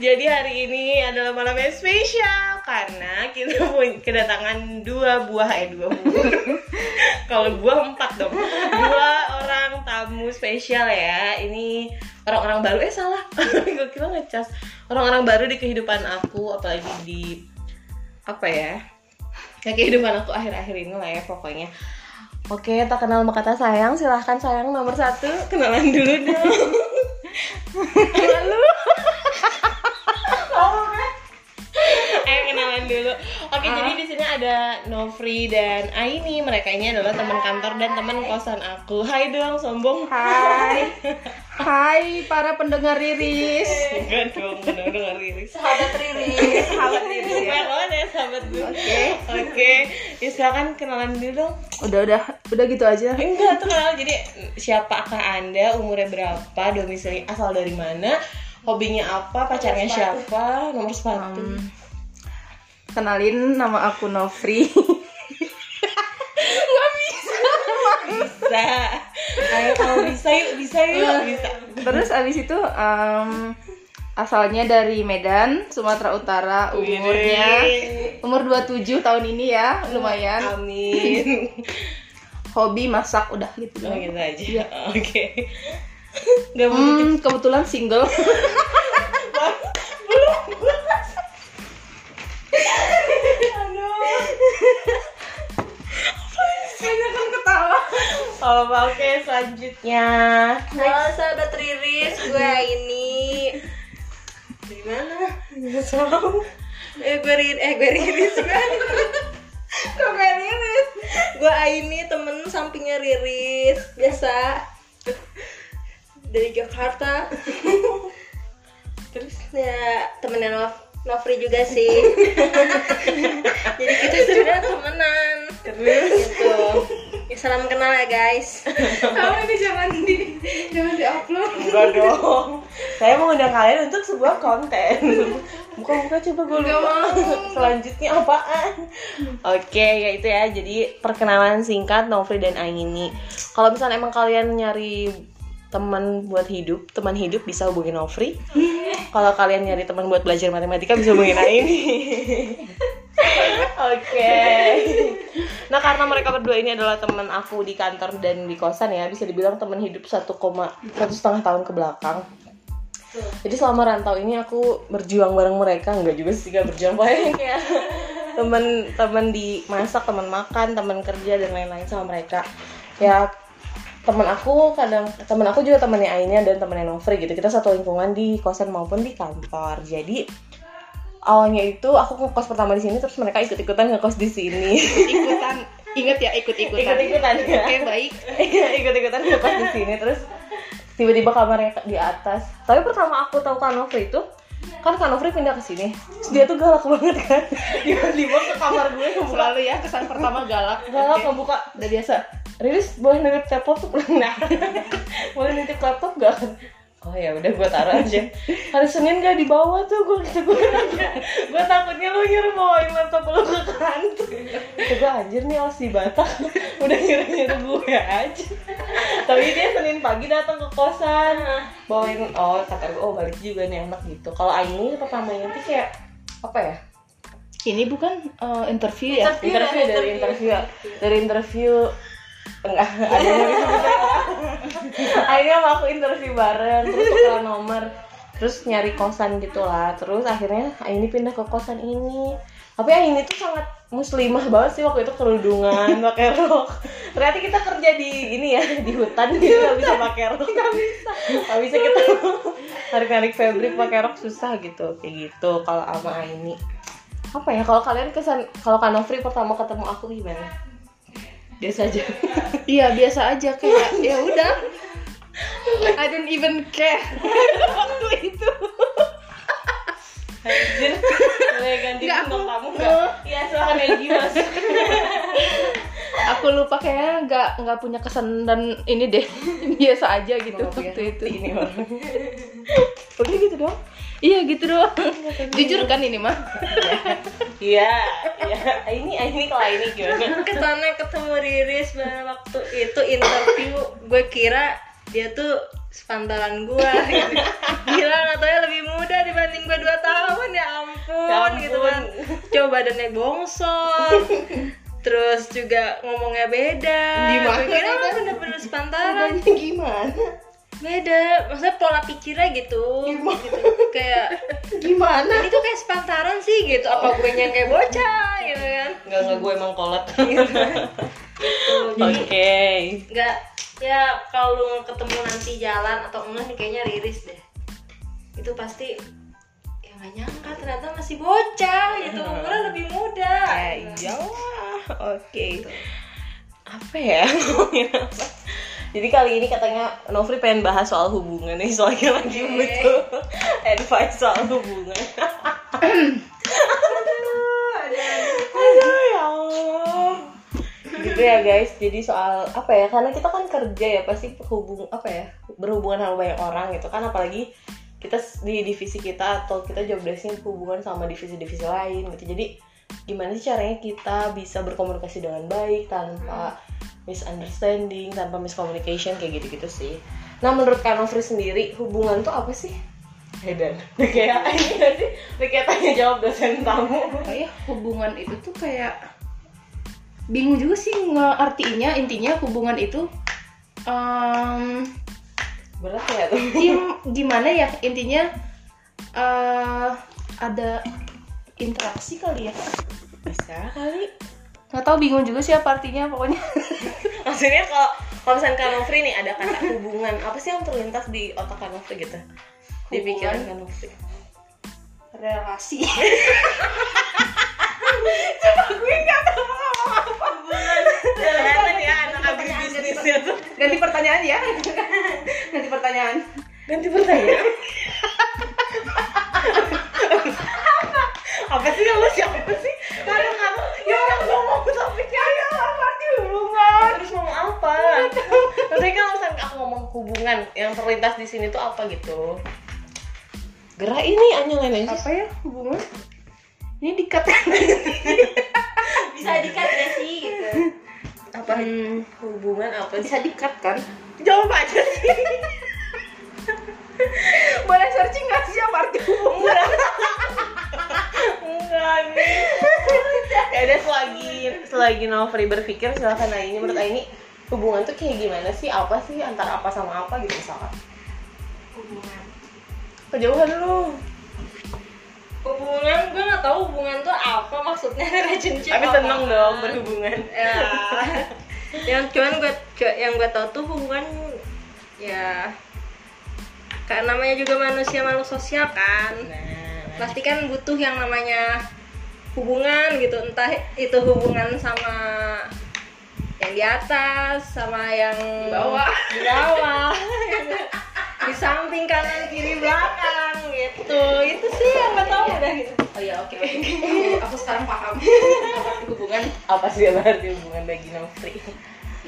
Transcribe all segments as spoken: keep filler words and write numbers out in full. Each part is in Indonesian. Jadi hari ini adalah malam yang spesial karena kita punya kedatangan dua buah eh dua buah. Kalau gua empat dong. Dua orang tamu spesial ya. Ini orang-orang baru eh salah. Gua kira ngecas. Orang-orang baru di kehidupan aku, apalagi di apa ya? Ya kehidupan aku akhir-akhir ini lah ya pokoknya. Oke, tak kenal maka tak sayang. Silahkan sayang nomor satu, kenalan dulu dong. Lalu ayo kenalan dulu. Oke, ah. Jadi di sini ada Nofri dan Aini. Mereka ini adalah teman kantor dan teman kosan aku. Hai dong, sombong. Hai. Hai para pendengar Riris. Enggak dong, pendengar Riris. Sahabat Riris, sahabat Riris. Ya, oh, ada sahabat gue. Oke. Oke. Ya, silakan kenalan dulu dong. Udah, udah. Udah gitu aja. Enggak, tuh kenal. Jadi siapakah Anda, umurnya berapa, domisili asal dari mana? Hobinya apa, pacarnya siapa, nomor sepatu. Um, kenalin, nama aku Nofri. Nggak bisa. Bisa. Ayo kalau bisa yuk, bisa yuk. Bisa. Terus abis itu um, asalnya dari Medan, Sumatera Utara, umurnya umur dua puluh tujuh tahun ini ya, lumayan. Amin. Hobi masak, udah gitu. Oh, gitu aja. Ya. Oke. Okay. Gak hmm, kebetulan single. Belum, belum. Aduh. Banyak kan ketawa. Oh, oke, selanjutnya. Halo sahabat Riris, gue Aini. Dari mana? Soal. Eh, gue Riris, eh gue Riris kan. Gue gak Riris. Gue Aini, temen sampingnya Riris, biasa. Dari Jakarta. Terus ya temennya Nof, Nofri juga sih. Jadi kita sebenarnya temenan. Terus gitu. Ya, salam kenal ya guys. Kamu ini jangan di jangan diupload. Enggak dong. Saya mengundang kalian untuk sebuah konten. Buka-buka coba gue lupa. Selanjutnya apaan? Oke, ya itu ya. Jadi perkenalan singkat Nofri dan Aini. Kalau misalnya emang kalian nyari teman buat hidup, teman hidup bisa hubungin Nofri. Kalau kalian nyari teman buat belajar matematika bisa hubungin Aini. Oke. Okay. Nah, karena mereka berdua ini adalah teman aku di kantor dan di kosan ya, bisa dibilang teman hidup satu koma satu setengah tahun ke belakang. Jadi selama rantau ini aku berjuang bareng mereka, enggak juga sih, enggak berjuang bareng ya. Teman-teman di masak, teman makan, teman kerja dan lain-lain sama mereka. Ya, teman aku kadang teman aku juga temannya Aini dan temannya Nofri gitu, kita satu lingkungan di kosan maupun di kantor. Jadi awalnya itu aku ngekos pertama di sini, terus mereka ikut-ikutan ngekos di sini. Ikutan, ingat ya, ikut-ikutan. Ikut-ikutan. Ya. Oke, okay, baik. Ikut-ikutan ngekos di sini, terus tiba-tiba kamarnya di atas. Tapi pertama aku tahu kan Nofri itu, kan kan Nofri pindah ke sini. Terus dia tuh galak banget kan. Tiba-tiba ke kamar gue ngebuka. Selalu ya kesan pertama galak. Galak okay. Ngebuka udah biasa. Riris boleh nitip laptop tuh nah. Boleh nitip laptop gak? Oh ya udah gue taruh aja. Hari Senin gak dibawa tuh gue gitu gue. Gue takutnya lu nyuruh bawain laptop lu ke kantor. Gue anjir nih Osi Batak udah nyuruh-nyuruh gue aja. Tapi dia Senin pagi datang ke kosan bawain oh kata gue oh balik juga nih anak gitu. Kalau Aini pertamanya tuh kayak apa ya? Ini bukan uh, interview, interview ya? Interview dari interview. interview. Dari interview enggak, ada yang bisa. Akhirnya aku interview bareng, terus tukar nomor, terus nyari kosan gitulah. Terus akhirnya Aini pindah ke kosan ini. Tapi Aini tuh sangat muslimah banget sih waktu itu, kerudungan, pakai rok. Ternyata kita kerja di ini ya, di hutan gitu nggak bisa pakai rok. Nggak bisa. Nggak bisa kita tarik-tarik fabric pakai rok susah gitu, kayak gitu. Kalau sama Aini, apa ya? Kalau kalian kesan, kalau Kak Nofri pertama ketemu aku gimana? Biasa aja. Iya, biasa aja kayak ya udah. I don't even care. Waktu itu. Anjir. Boleh ganti nomor kamu enggak? Iya, silakan Egi, Mas. Aku lupa kayaknya enggak enggak punya kesan dan ini deh. Biasa aja gitu oh, waktu itu ini orang. Udah gitu dong. Iya gitu doang. Jujur kan ini mah. Iya, iya. Ini ini kalau ini gimana? Kesana ketemu Riris pada waktu itu interview, gue kira dia tuh sepantaran gue. Gila, katanya lebih muda dibanding dia badannya bongsor. Terus juga ngomongnya beda. Gimana? Kira-kira bener-bener sepantaran. Gimana? Beda, maksudnya pola pikirnya gitu, gimana? Gitu. Kayak gimana? Ini tuh kayak sepantaran sih gitu, apa gue yang kayak bocah gitu kan? Enggak, enggak, gue emang kolot. Oke. Okay. Enggak, ya kalau ketemu nanti jalan atau enggak nih kayaknya Riris deh. Itu pasti ya nggak nyangka ternyata masih bocah gitu, umurnya lebih muda. Kayak jauh. Oke. Okay. Apa ya? Ngomongin apa? Jadi kali ini katanya Nofri pengen bahas soal hubungan nih, soalnya lagi butuh advice soal hubungan. Aduh, aduh, aduh, ya Allah. Gitu ya guys, jadi soal apa ya, karena kita kan kerja ya, pasti hubung, apa ya, berhubungan sama banyak orang gitu kan, apalagi kita di divisi kita atau kita job desk-nya hubungan sama divisi-divisi lain gitu. Jadi gimana sih caranya kita bisa berkomunikasi dengan baik tanpa misunderstanding, tanpa miscommunication, kayak gitu-gitu sih. Nah, menurut Kak Nofri sendiri, hubungan tuh apa sih? Medan. Kayak ini tadi, kayak tanya jawab dosen tamu. Kayak hubungan itu tuh kayak bingung juga sih ngartiinnya. Intinya hubungan itu um, berat ya tuh. Gimana ya? Intinya uh, ada interaksi kali ya. Bisa kali. Nggak tahu, bingung juga sih apa artinya pokoknya. Maksudnya kalau kalau misalnya Kak Nofri nih ada kata hubungan, apa sih yang terlintas di otak Kak Nofri gitu? Di pikiran Kak Nofri. Relasi. Coba gue nggak tahu mau ngomong apa. Hubungan. Kelihatan ya anak abis bisnisnya tuh. Ganti pertanyaan ya. Ganti pertanyaan. Ganti pertanyaan. apa? Apa sih lo siapa sih? Karena kamu ya orang ngomong tapi kayak apa arti hubungan? Terus ngomong apa? Nanti kan misalkan aku ngomong hubungan yang terlintas di sini tuh apa gitu? Gerak ini anjolin aja. Apa ya hubungan? Ini dikat. Bisa dikat ya sih gitu. Apa hmm, hubungan apa sih? Bisa dikat kan? Jawab aja sih. Boleh searching nggak sih apa arti hubungan? Enggak nih. Ya udah, selagi selagi Nofri berpikir silakan. Aini, menurut Aini hubungan tuh kayak gimana sih? Apa sih antara apa sama apa gitu misalkan? Hubungan. Kejauhan dulu. Hubungan, gue nggak tahu hubungan tuh apa maksudnya relationship. Tapi seneng dong berhubungan. Ya. Yang cuman gue yang gue tahu tuh hubungan ya kayak namanya juga manusia makhluk sosial kan. Nah. Pasti kan butuh yang namanya hubungan gitu, entah itu hubungan sama yang di atas, sama yang di bawah, di bawah, di samping, kanan, kiri, belakang gitu. Itu sih yang nggak tahu udah gitu. Oh ya oke, okay. Aku sekarang paham hubungan apa sih yang berarti hubungan bagi Nofri.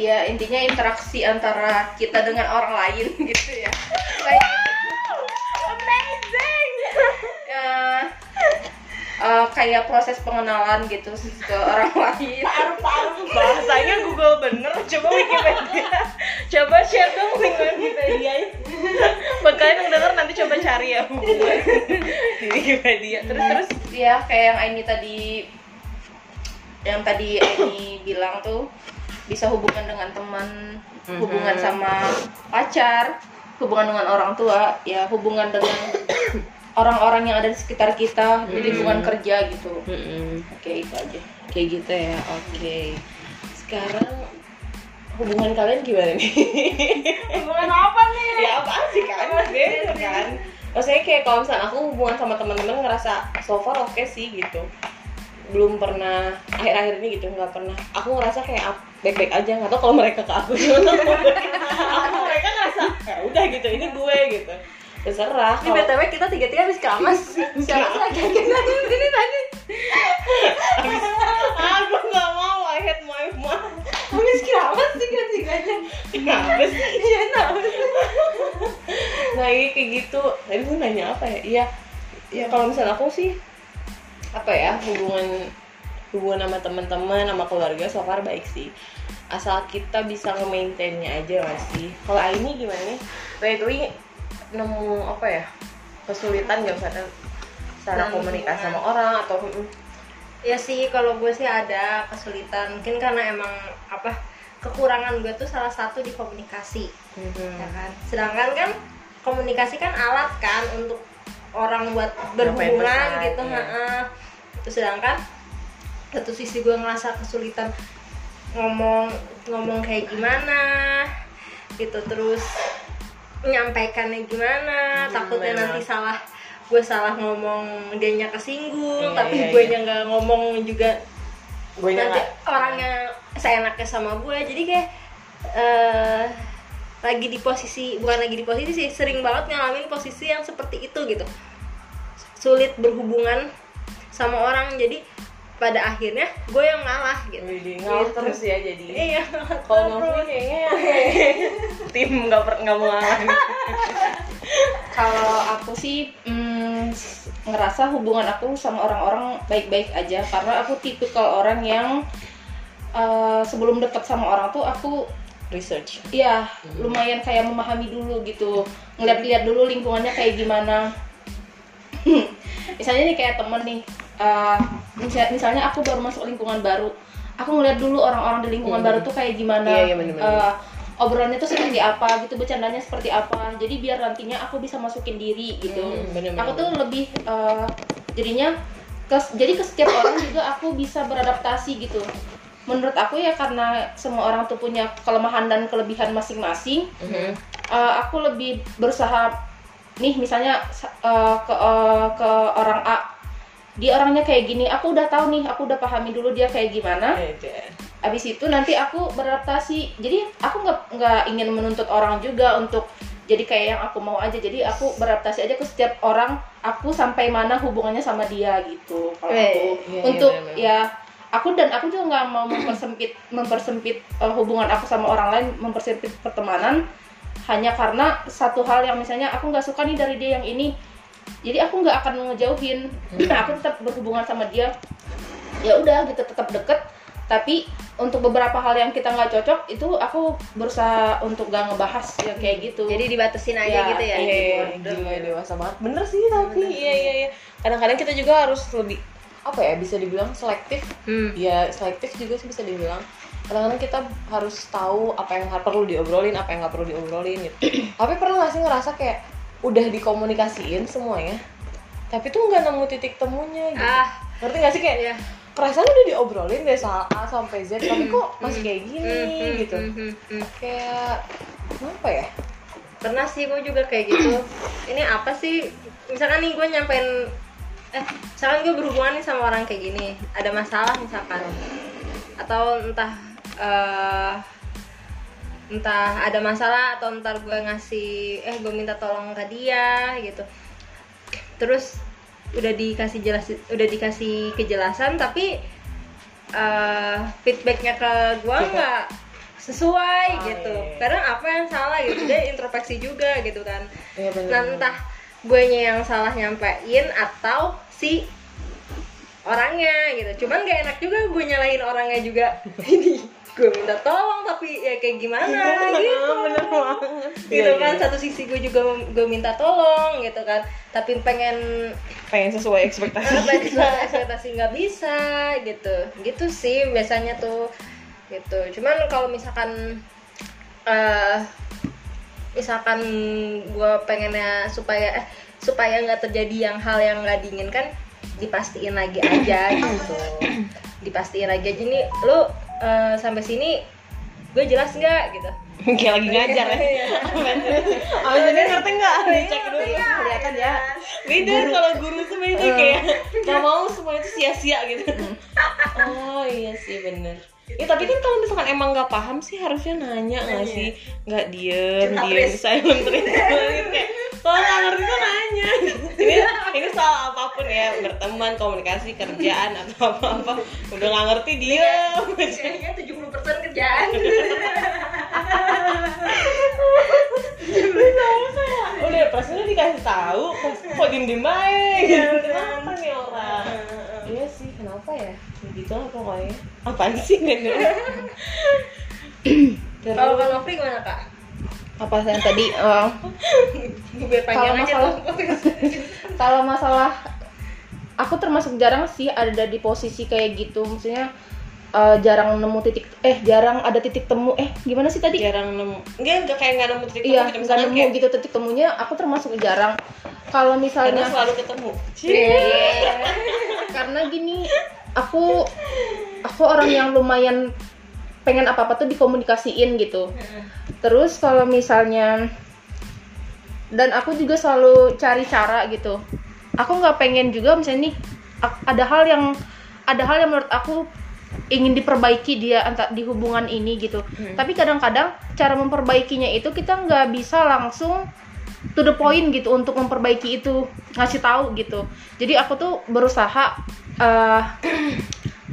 Ya intinya interaksi antara kita dengan orang lain gitu ya. Uh, kayak proses pengenalan gitu ke orang lain. Paru-paru bahasanya Google bener, coba Wikipedia. Coba share dong link Wikipedia. Buat kalian yang denger nanti coba cari ya hubungan di Wikipedia. Terus terus ya kayak yang Aini tadi yang tadi Aini bilang tuh bisa hubungan dengan teman, hubungan sama pacar, hubungan dengan orang tua, ya hubungan dengan orang-orang yang ada di sekitar kita, di lingkungan mm. kerja gitu. Mm-mm. Oke, itu aja. Kayak gitu ya. Oke. Okay. Sekarang hubungan kalian gimana nih? Hubungan apa nih? Ya apa sih kan? Beda kan. Maksudnya kayak kalau misalnya aku hubungan sama teman-teman ngerasa so far oke okay sih gitu. Belum pernah akhir-akhir ini gitu, nggak pernah. Aku ngerasa kayak baik-baik aja, nggak tahu kalau mereka ke aku. Aku mereka ngerasa ya udah gitu, ini gue gitu. Terserah. Ini B T W kita tiga-tiga habis kamas. Siapa sih lagi lagi gini tadi? Aku nggak mau, I hate my mom. Habis kamas tiga-tiganya. Kenapa sih? Iya, kenapa sih? Nah, ini kayak gitu. Tadi gue nanya apa ya? Iya, ya kalau misalnya aku sih apa ya, hubungan hubungan sama teman-teman, sama keluarga so far baik sih. Asal kita bisa nge-maintainnya aja masih. Kalau Aini gimana nih? Lately nemu apa ya kesulitan nggak misalnya cara komunikasi sama orang atau Ya sih, kalau gue sih ada kesulitan mungkin karena emang apa kekurangan gue tuh salah satu di komunikasi, mm-hmm. ya kan. Sedangkan kan komunikasi kan alat kan untuk orang buat berhubungan besar, gitu, ya. Nah, itu sedangkan satu sisi gue ngerasa kesulitan ngomong ngomong kayak gimana gitu, terus nyampaikannya gimana, hmm, takutnya bener. Nanti salah gue salah ngomong, dianya kesinggung, iya, tapi iya, gue nya nggak iya. ngomong juga guenya nanti gak. Orangnya seenaknya sama gue, jadi kayak uh, lagi di posisi bukan lagi di posisi sih sering banget ngalamin posisi yang seperti itu gitu, sulit berhubungan sama orang, jadi pada akhirnya gue yang ngalah gitu. Wih, ngalah gitu. Terus ya jadi. Iya. Kalau Nofri kayaknya tim nggak per nggak mau ngalah. Kalau aku sih hmm, ngerasa hubungan aku sama orang-orang baik-baik aja, karena aku tipikal orang yang uh, sebelum dekat sama orang tuh aku research. Iya, hmm. lumayan kayak memahami dulu gitu, ngeliat-liat dulu lingkungannya kayak gimana. Misalnya nih kayak temen nih. Uh, misalnya aku baru masuk lingkungan baru, aku ngeliat dulu orang-orang di lingkungan hmm. baru tuh kayak gimana, yeah, yeah, bener, bener. Uh, obrolannya tuh seperti apa gitu, bercandanya seperti apa, jadi biar nantinya aku bisa masukin diri gitu. hmm, bener, bener. Aku tuh lebih uh, jadinya ke, jadi ke setiap orang juga aku bisa beradaptasi gitu. Menurut aku ya karena semua orang tuh punya kelemahan dan kelebihan masing-masing, mm-hmm. uh, aku lebih berusaha nih misalnya uh, ke, uh, ke orang A, dia orangnya kayak gini, aku udah tahu nih, aku udah pahami dulu dia kayak gimana. Abis itu nanti aku beradaptasi. Jadi aku nggak nggak ingin menuntut orang juga untuk jadi kayak yang aku mau aja. Jadi aku beradaptasi aja ke setiap orang. Aku sampai mana hubungannya sama dia gitu. Kalau aku ya, untuk ya, ya, ya aku dan aku juga nggak mau mempersempit mempersempit uh, hubungan aku sama orang lain, mempersempit pertemanan hanya karena satu hal yang misalnya aku nggak suka nih dari dia yang ini. Jadi aku nggak akan ngejauhin, hmm. nah, aku tetap berhubungan sama dia. Ya udah gitu, tetap deket. Tapi untuk beberapa hal yang kita nggak cocok itu aku berusaha untuk nggak ngebahas ya kayak gitu. Jadi dibatasin aja ya, gitu ya. Iya, gitu. Gila dewasa banget. Bener sih tapi. Iya iya iya. Kadang-kadang kita juga harus lebih apa ya? Bisa dibilang selektif. Hmm. Ya selektif juga sih bisa dibilang. Kadang-kadang kita harus tahu apa yang perlu diobrolin, apa yang nggak perlu diobrolin gitu. Tapi pernah nggak sih ngerasa kayak udah dikomunikasiin semuanya tapi tuh nggak nemu titik temunya gitu, ah, ngerti nggak sih kayak ya. Perasaan udah diobrolin dari soal A sampai Z tapi kok masih kayak gini gitu, kayak apa ya? Pernah sih gue juga kayak gitu. Ini apa sih? Misalkan nih gue nyampein, eh misalkan gue berhubungan nih sama orang kayak gini, ada masalah misalkan, atau entah uh, entah ada masalah atau ntar gue ngasih eh gue minta tolong ke dia gitu, terus udah dikasih jelas udah dikasih kejelasan tapi uh, feedbacknya ke gue nggak sesuai oh, gitu, iya. Karena apa yang salah gitu, dia introspeksi juga gitu kan, iya, nah, entah gue nya yang salah nyampein atau si orangnya gitu, cuman gak enak juga gue nyalahin orangnya juga. Ini gue minta tolong tapi ya kayak gimana gitu, bener banget gitu kan, satu sisi gue juga gue minta tolong gitu kan, tapi pengen pengen sesuai ekspektasi, pengen sesuai ekspektasi nggak bisa gitu, gitu sih biasanya tuh gitu. Cuman kalau misalkan uh, misalkan gue pengennya supaya eh, supaya nggak terjadi yang hal yang nggak diinginkan, dipastiin lagi aja gitu, dipastiin lagi aja nih lo Uh, sampai sini gue jelas nggak gitu, kayak lagi ngajar ya, abis ini ngerti nggak, dicek dulu kelihatan ya, beda kalau guru tuh beda kayak nggak mau semua itu sia-sia gitu. Oh iya sih bener. Ya tapi kan kalau misalkan emang nggak paham sih harusnya nanya nggak sih, nggak diem diem silent treatment kayak kalau nggak ngerti tuh nanya. Ini ini soal apapun ya, berteman, komunikasi, kerjaan atau apa-apa, udah nggak ngerti diem. Kayaknya tujuh puluh persen kerjaan. Udah perasaan dikasih tahu kok diem-diem baik. Kenapa nih orang? Iya sih kenapa ya? Gitu lah pokoknya. Apaan sih gitu? Kalau kalau Nofri gimana kak? Apa yang tadi? Uh, kalau masalah, kalau masalah aku termasuk jarang sih ada di posisi kayak gitu, maksudnya uh, jarang nemu titik eh jarang ada titik temu eh gimana sih tadi jarang nemu enggak enggak kayak nggak nemu titik temu, iya gitu, nggak nemu kayak... gitu titik temunya aku termasuk jarang. Kalau misalnya karena selalu ketemu yeah. Karena gini, aku aku orang yang lumayan pengen apa apa tuh dikomunikasiin gitu. Terus kalau misalnya, dan aku juga selalu cari cara gitu. Aku nggak pengen juga misalnya nih ada hal yang ada hal yang menurut aku ingin diperbaiki dia antar di hubungan ini gitu. Hmm. Tapi kadang-kadang cara memperbaikinya itu kita nggak bisa langsung to the point gitu untuk memperbaiki itu, ngasih tahu gitu. Jadi aku tuh berusaha uh,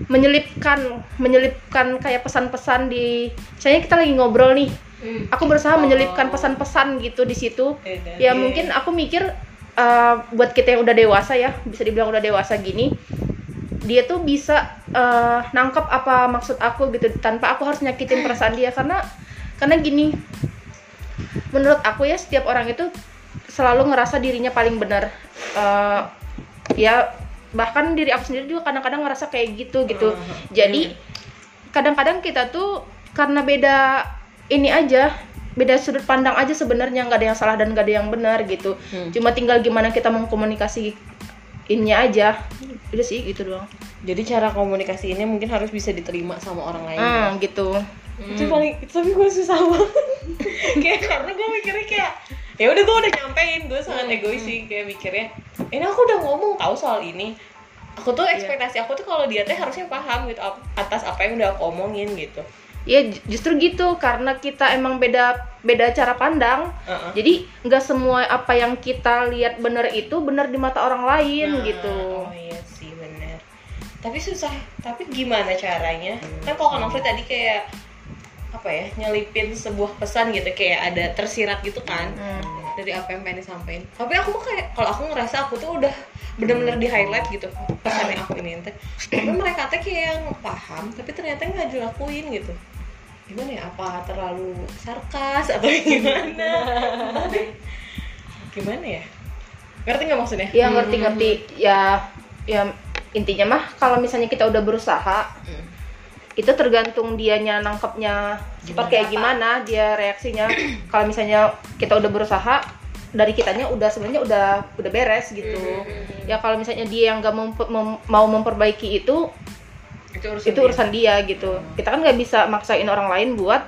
menyelipkan menyelipkan kayak pesan-pesan di misalnya kita lagi ngobrol nih. Hmm. Aku berusaha menyelipkan pesan-pesan gitu di situ. Eh, ya eh. mungkin aku mikir Uh, buat kita yang udah dewasa ya, bisa dibilang udah dewasa gini, dia tuh bisa uh, nangkep apa maksud aku gitu tanpa aku harus nyakitin perasaan dia. Karena karena gini, menurut aku ya setiap orang itu selalu ngerasa dirinya paling benar. Uh, ya bahkan diri aku sendiri juga kadang-kadang ngerasa kayak gitu gitu. Jadi kadang-kadang kita tuh karena beda ini aja, beda sudut pandang aja sebenarnya, nggak ada yang salah dan nggak ada yang benar gitu. Hmm. Cuma tinggal gimana kita mengkomunikasiinnya aja. Udah sih gitu doang. Jadi cara komunikasi ini mungkin harus bisa diterima sama orang lain. Hmm, gitu. Hmm. Itu paling, tapi gue susah banget. Kayak karena gue mikirnya kayak, ya udah gue udah nyampein, gue sangat hmm. egois sih kayak mikirnya. Ini aku udah ngomong tahu soal ini. Aku tuh ekspektasi yeah. aku tuh kalau dia teh harusnya paham gitu atas apa yang udah aku omongin gitu. Ya justru gitu, karena kita emang beda beda cara pandang. Uh-uh. Jadi nggak semua apa yang kita lihat benar itu benar di mata orang lain nah, gitu. Oh iya sih benar. Tapi susah. Tapi gimana caranya? Hmm. Kan kalau Nofri tadi kayak apa ya, nyelipin sebuah pesan gitu, kayak ada tersirat gitu kan hmm. dari apa yang pengen disampaikan. Tapi aku mah kayak kalau aku ngerasa aku tuh udah benar-benar di highlight gitu pesan yang aku ini ente. Tapi mereka tuh kayak yang paham, tapi ternyata nggak dilakuin gitu. Gimana ya, apa terlalu sarkas atau gimana? Gimana ya? Ngerti nggak maksudnya? Ya ngerti-ngerti. Ya, ya intinya mah kalau misalnya kita udah berusaha, hmm. itu tergantung dianya nangkepnya cepat kayak apa? Gimana dia reaksinya. Kalau misalnya kita udah berusaha, dari kitanya udah sebenarnya udah udah beres gitu. Hmm. Ya kalau misalnya dia yang nggak memp- mem- mau memperbaiki itu. Itu urusan, itu urusan dia. dia gitu. Hmm. Kita kan nggak bisa maksain orang lain buat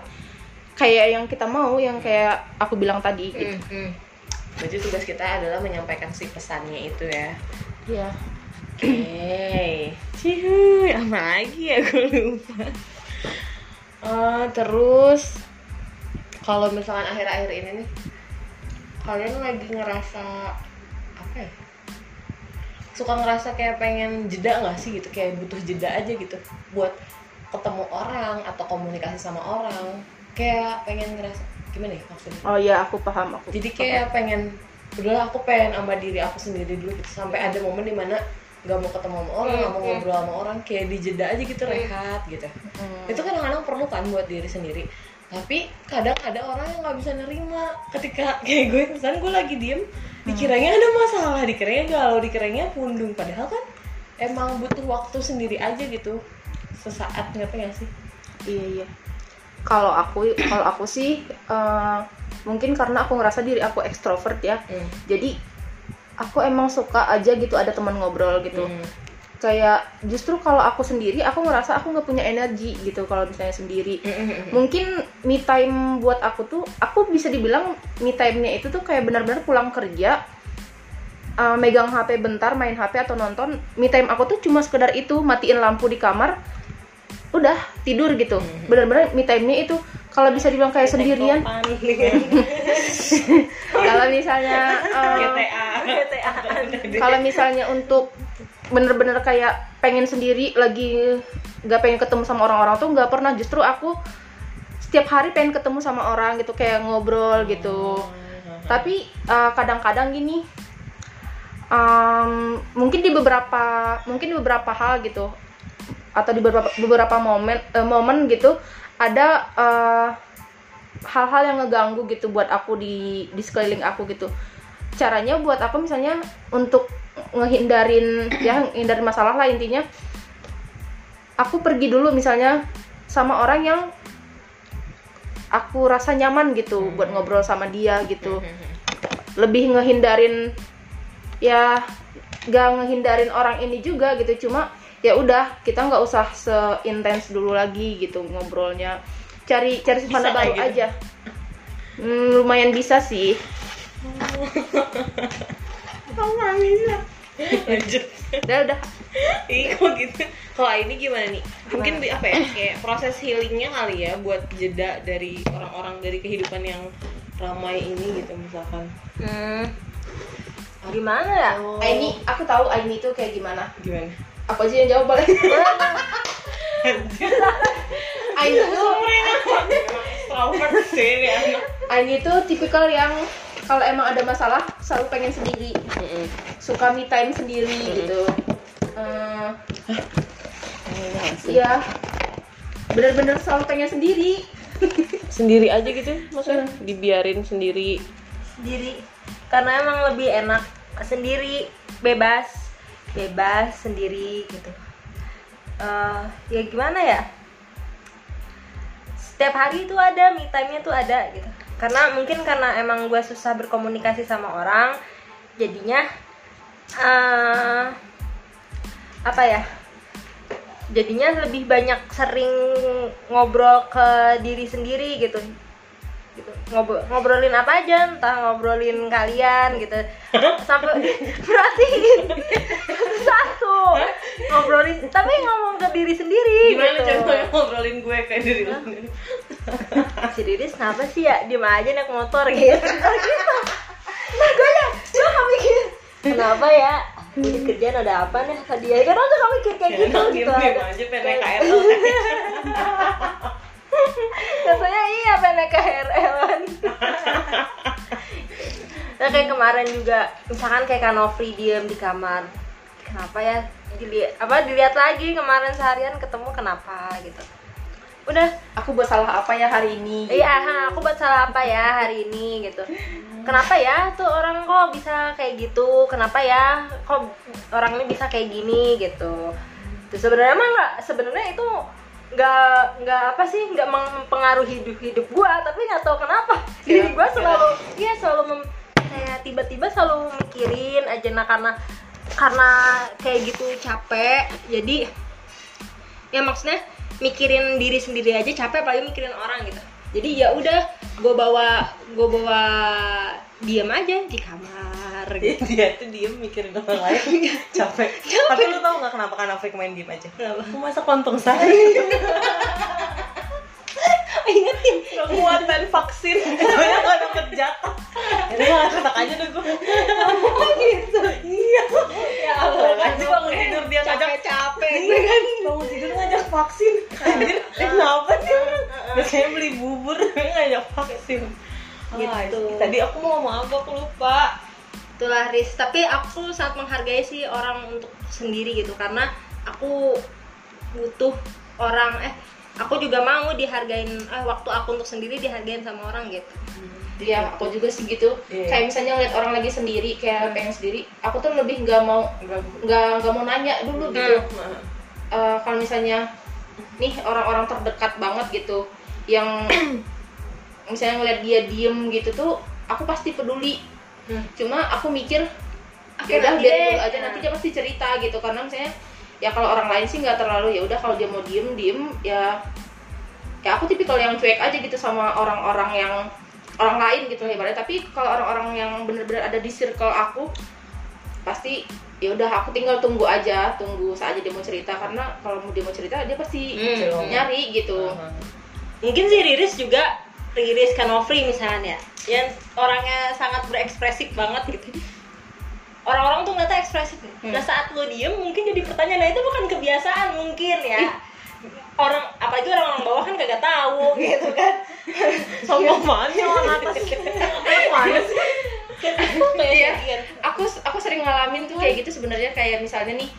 kayak yang kita mau, yang kayak aku bilang tadi gitu. Hmm, hmm. Jadi tugas kita adalah menyampaikan si pesannya itu ya. Iya. Oke. Okay. Cihuy, apa lagi ya, gue lupa. Uh, terus kalau misalkan akhir-akhir ini nih kalian lagi ngerasa apa ya? Suka ngerasa kayak pengen jeda nggak sih gitu, kayak butuh jeda aja gitu buat ketemu orang atau komunikasi sama orang, kayak pengen ngerasa gimana ya maksudnya? Oh iya, aku paham aku. Jadi kayak paham. pengen, udahlah aku pengen sama diri aku sendiri dulu gitu, sampai ada momen dimana nggak mau ketemu sama orang, nggak mm, mau mm. ngobrol sama orang, kayak di jeda aja gitu, rehat gitu. Mm. Itu kadang-kadang perlu kan buat diri sendiri. Tapi kadang ada orang yang nggak bisa nerima ketika kayak gue misalnya gue lagi diem, dikiranya ada masalah, dikiranya galau, dikiranya pundung, padahal kan emang butuh waktu sendiri aja gitu sesaat, nggak pengen sih. Iya iya kalau aku kalau aku sih uh, mungkin karena aku ngerasa diri aku ekstrovert ya, mm. jadi aku emang suka aja gitu ada teman ngobrol gitu. Mm. Kayak justru kalau aku sendiri aku ngerasa aku nggak punya energi gitu kalau misalnya sendiri. Mungkin me time buat aku tuh, aku bisa dibilang me time-nya itu tuh kayak benar-benar pulang kerja, uh, megang H P bentar, main H P atau nonton. Me time aku tuh cuma sekedar itu, matiin lampu di kamar, udah tidur gitu. Benar-benar me time-nya itu kalau bisa dibilang kayak sendirian. Kalau misalnya um, kalau misalnya untuk bener-bener kayak pengen sendiri lagi nggak pengen ketemu sama orang-orang tuh nggak pernah. Justru aku setiap hari pengen ketemu sama orang gitu, kayak ngobrol gitu. Hmm. Tapi uh, kadang-kadang gini, um, mungkin di beberapa mungkin di beberapa hal gitu atau di beberapa beberapa momen uh, momen gitu ada uh, hal-hal yang ngeganggu gitu buat aku di di sekeliling aku gitu. Caranya buat aku misalnya untuk ngehindarin ya hindarin masalah lah intinya. Aku pergi dulu misalnya sama orang yang aku rasa nyaman gitu hmm. buat ngobrol sama dia gitu. Lebih ngehindarin ya, gak ngehindarin orang ini juga gitu, cuma ya udah kita nggak usah seintens dulu lagi gitu ngobrolnya, cari cari mana baru gitu aja. Hmm, lumayan bisa sih. Kamu nggak bisa. Lanjut. Udah udah. Ih, kok gitu. Kalau ini gimana nih? Mungkin gimana? Apa ya? Kayak proses healingnya kali ya, buat jeda dari orang-orang, dari kehidupan yang ramai ini gitu misalkan. Hmm. Gimana ya? Oh. Aini, aku tahu Aini itu kayak gimana. Gimana? Aku aja yang jawab boleh. Aini tuh Aini tuh tipikal yang kalau emang ada masalah selalu pengen sendiri, mm-hmm. suka me time sendiri mm-hmm. gitu. Uh, iya, bener-bener selalu pengen sendiri. Sendiri aja gitu, maksudnya dibiarin sendiri. Sendiri, karena emang lebih enak sendiri, bebas. bebas sendiri gitu. Uh, ya gimana ya, setiap hari itu ada me time-nya tuh ada gitu, karena mungkin karena emang gue susah berkomunikasi sama orang, jadinya uh, apa ya, jadinya lebih banyak sering ngobrol ke diri sendiri gitu. Gitu. Ngobrol, ngobrolin apa aja, entah ngobrolin kalian gitu sampai perhatiin satu ngobrolin, tapi ngomong ke diri sendiri. Gimana gitu. Contohnya ngobrolin gue ke diri sendiri. Si Riris kenapa sih ya diem aja naik motor gitu? Nah, gitu. Nah gue ya, gue gak mikir kenapa ya, ini kerjaan ada apa nih tadi ya? Karena tuh gak mikir kayak gitu gitu. Diem aja pengen K R L. Katanya iya pengen K R L-an. Nah kayak kemarin juga, misalkan kayak Kak Nofri diem di kamar, kenapa ya? Dilihat apa? Dilihat lagi kemarin seharian ketemu kenapa gitu. Udah, aku buat salah apa ya hari ini? Gitu. Iya, aku buat salah apa ya hari ini gitu. Kenapa ya tuh orang kok bisa kayak gitu? Kenapa ya kok orang ini bisa kayak gini gitu? Tuh sebenarnya mah nggak, sebenarnya itu nggak nggak apa sih nggak mempengaruhi hidup hidup gua, tapi nggak tahu kenapa yeah, diri gua selalu ya yeah. selalu mem, kayak tiba-tiba selalu mikirin aja. Nah karena karena kayak gitu capek, jadi ya maksudnya mikirin diri sendiri aja capek, apalagi mikirin orang gitu. Jadi ya udah gua bawa gua bawa diem aja di kamar gitu. Dia tuh diem mikirin orang lain, capek. Tapi lu tau gak kenapa kan Afrik main diem aja? Kenapa? Aku masak lontong sari. Ingetin kekuatan vaksin. Soalnya gak dapet jatah. Jadi gak ketak aja deh gue. Oh gitu? Iya. Ya Allah, nanti bangun tidur dia ngajak capek-capek kan. Bangun tidur ngajak vaksin. Kenapa sih? Biasanya beli bubur ngajak vaksin gitu. Tadi aku mau ngomong apa, aku lupa. Itulah Riz, tapi aku sangat menghargai sih orang untuk sendiri gitu, karena aku butuh orang, eh aku juga mau dihargain, eh waktu aku untuk sendiri dihargain sama orang gitu. Iya, hmm. aku juga sih gitu. Yeah. Kayak misalnya ngeliat orang lagi sendiri, kayak hmm. pengen sendiri, aku tuh lebih nggak mau nggak nggak mau nanya dulu hmm. gitu. Hmm. Uh, kalau misalnya nih orang-orang terdekat banget gitu, yang misalnya ngeliat dia diem gitu tuh, aku pasti peduli. Hmm. Cuma aku mikir, ya udah biar dulu aja, nanti dia pasti cerita gitu. Karena misalnya, ya kalau orang lain sih nggak terlalu, ya udah kalau dia mau diem diem, ya, ya aku tipikal yang cuek aja gitu sama orang-orang yang orang lain gitu hebatnya. Tapi kalau orang-orang yang benar-benar ada di circle aku, pasti ya udah aku tinggal tunggu aja, tunggu saja dia mau cerita. Karena kalau dia mau cerita, dia pasti hmm. nyari gitu. Uh-huh. Mungkin si Riris juga. Riris kan Nofri misalnya, yang orangnya sangat berekspresif banget gitu. Orang-orang tuh ngata ekspresif. Hmm. Nah saat lo diem mungkin jadi pertanyaan, nah itu bukan kebiasaan mungkin ya. Orang apalagi orang-orang bawah kan kagak tahu gitu kan. Sombong banget orang atas. Mana sih? Iya. Aku aku sering ngalamin tuh kayak gitu sebenarnya, kayak misalnya nih,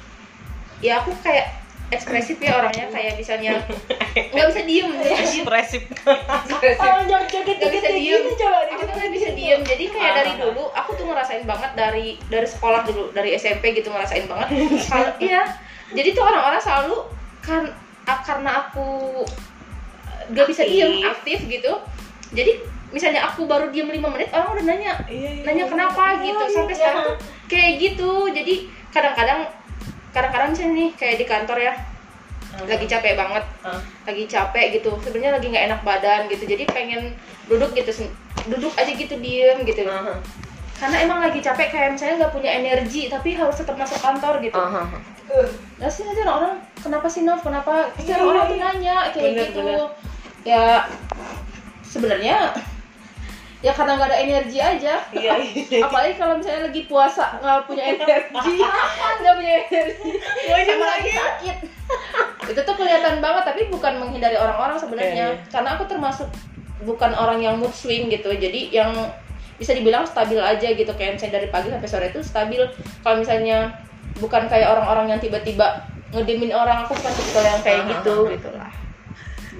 ya aku kayak ekspresif ya orangnya, kayak misalnya nggak bisa diem, ekspresif, nggak bisa diem, aku nggak bisa diem. Jadi kayak dari dulu aku tuh ngerasain banget dari dari sekolah dulu, dari S M P gitu ngerasain banget. Kalo, iya, jadi tuh orang-orang selalu kan karena aku nggak bisa diem, aktif gitu. Jadi misalnya aku baru diem lima menit orang udah nanya, iya, iya, nanya kenapa iya, gitu. Sampai iya. sekarang tuh kayak gitu. Jadi kadang-kadang kadang-kadang misalnya nih kayak di kantor ya uh. lagi capek banget uh. lagi capek gitu, sebenarnya lagi nggak enak badan gitu, jadi pengen duduk gitu, duduk aja gitu diem gitu uh-huh. karena emang lagi capek, kayak misalnya nggak punya energi tapi harus tetap masuk kantor gitu uh-huh. uh. nah sih aja orang, kenapa sih Nov, kenapa sih orang tuh nanya kayak bener, gitu bener. Ya sebenarnya ya karena nggak ada energi aja, iya, iya. apalagi kalau misalnya lagi puasa nggak punya energi, nggak punya energi, sama lagi sakit, itu tuh kelihatan banget. Tapi bukan menghindari orang-orang sebenarnya, okay. karena aku termasuk bukan orang yang mood swing gitu, jadi yang bisa dibilang stabil aja gitu, kayak misalnya dari pagi sampai sore itu stabil. Kalau misalnya bukan kayak orang-orang yang tiba-tiba ngedemin orang, aku bukan tipe yang kayak gitu gitulah.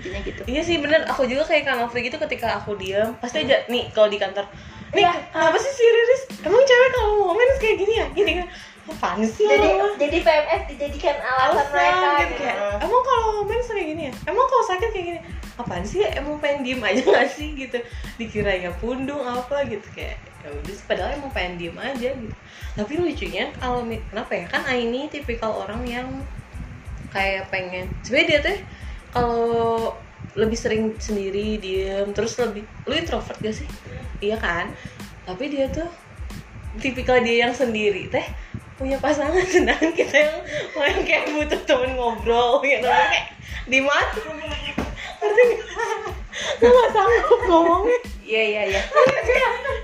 Gitu. Iya sih benar, aku juga kayak Kang Nofri gitu, ketika aku diam pasti hmm. aja nih kalau di kantor. Nih, ya, kenapa sih si Riris? Emang cewek kalau momen kayak gini ya? Gini kan. Apaan sih? Jadi loh. Jadi P M S dijadikan alasan mereka gitu. Kayak, emang kalau momen kayak gini ya? Emang kalau sakit kayak gini? Apaan sih? Emang pengen diem aja enggak sih gitu. Dikiranya pundung apa gitu kayak. Ya udah sih, padahal emang pengen diem aja gitu. Tapi lucunya kalau kenapa ya? Kan Aini tipikal orang yang kayak pengen. Sebenarnya dia tuh kalau lebih sering sendiri, diem, terus lebih, lu introvert gak sih? Iya kan? Tapi dia tuh tipikal dia yang sendiri teh punya pasangan, sedangkan kita yang, yang kayak butuh temen ngobrol gitu, kayak di mana? Ngerti gak? Lu gak sanggup ngomongnya? Iya, iya, iya.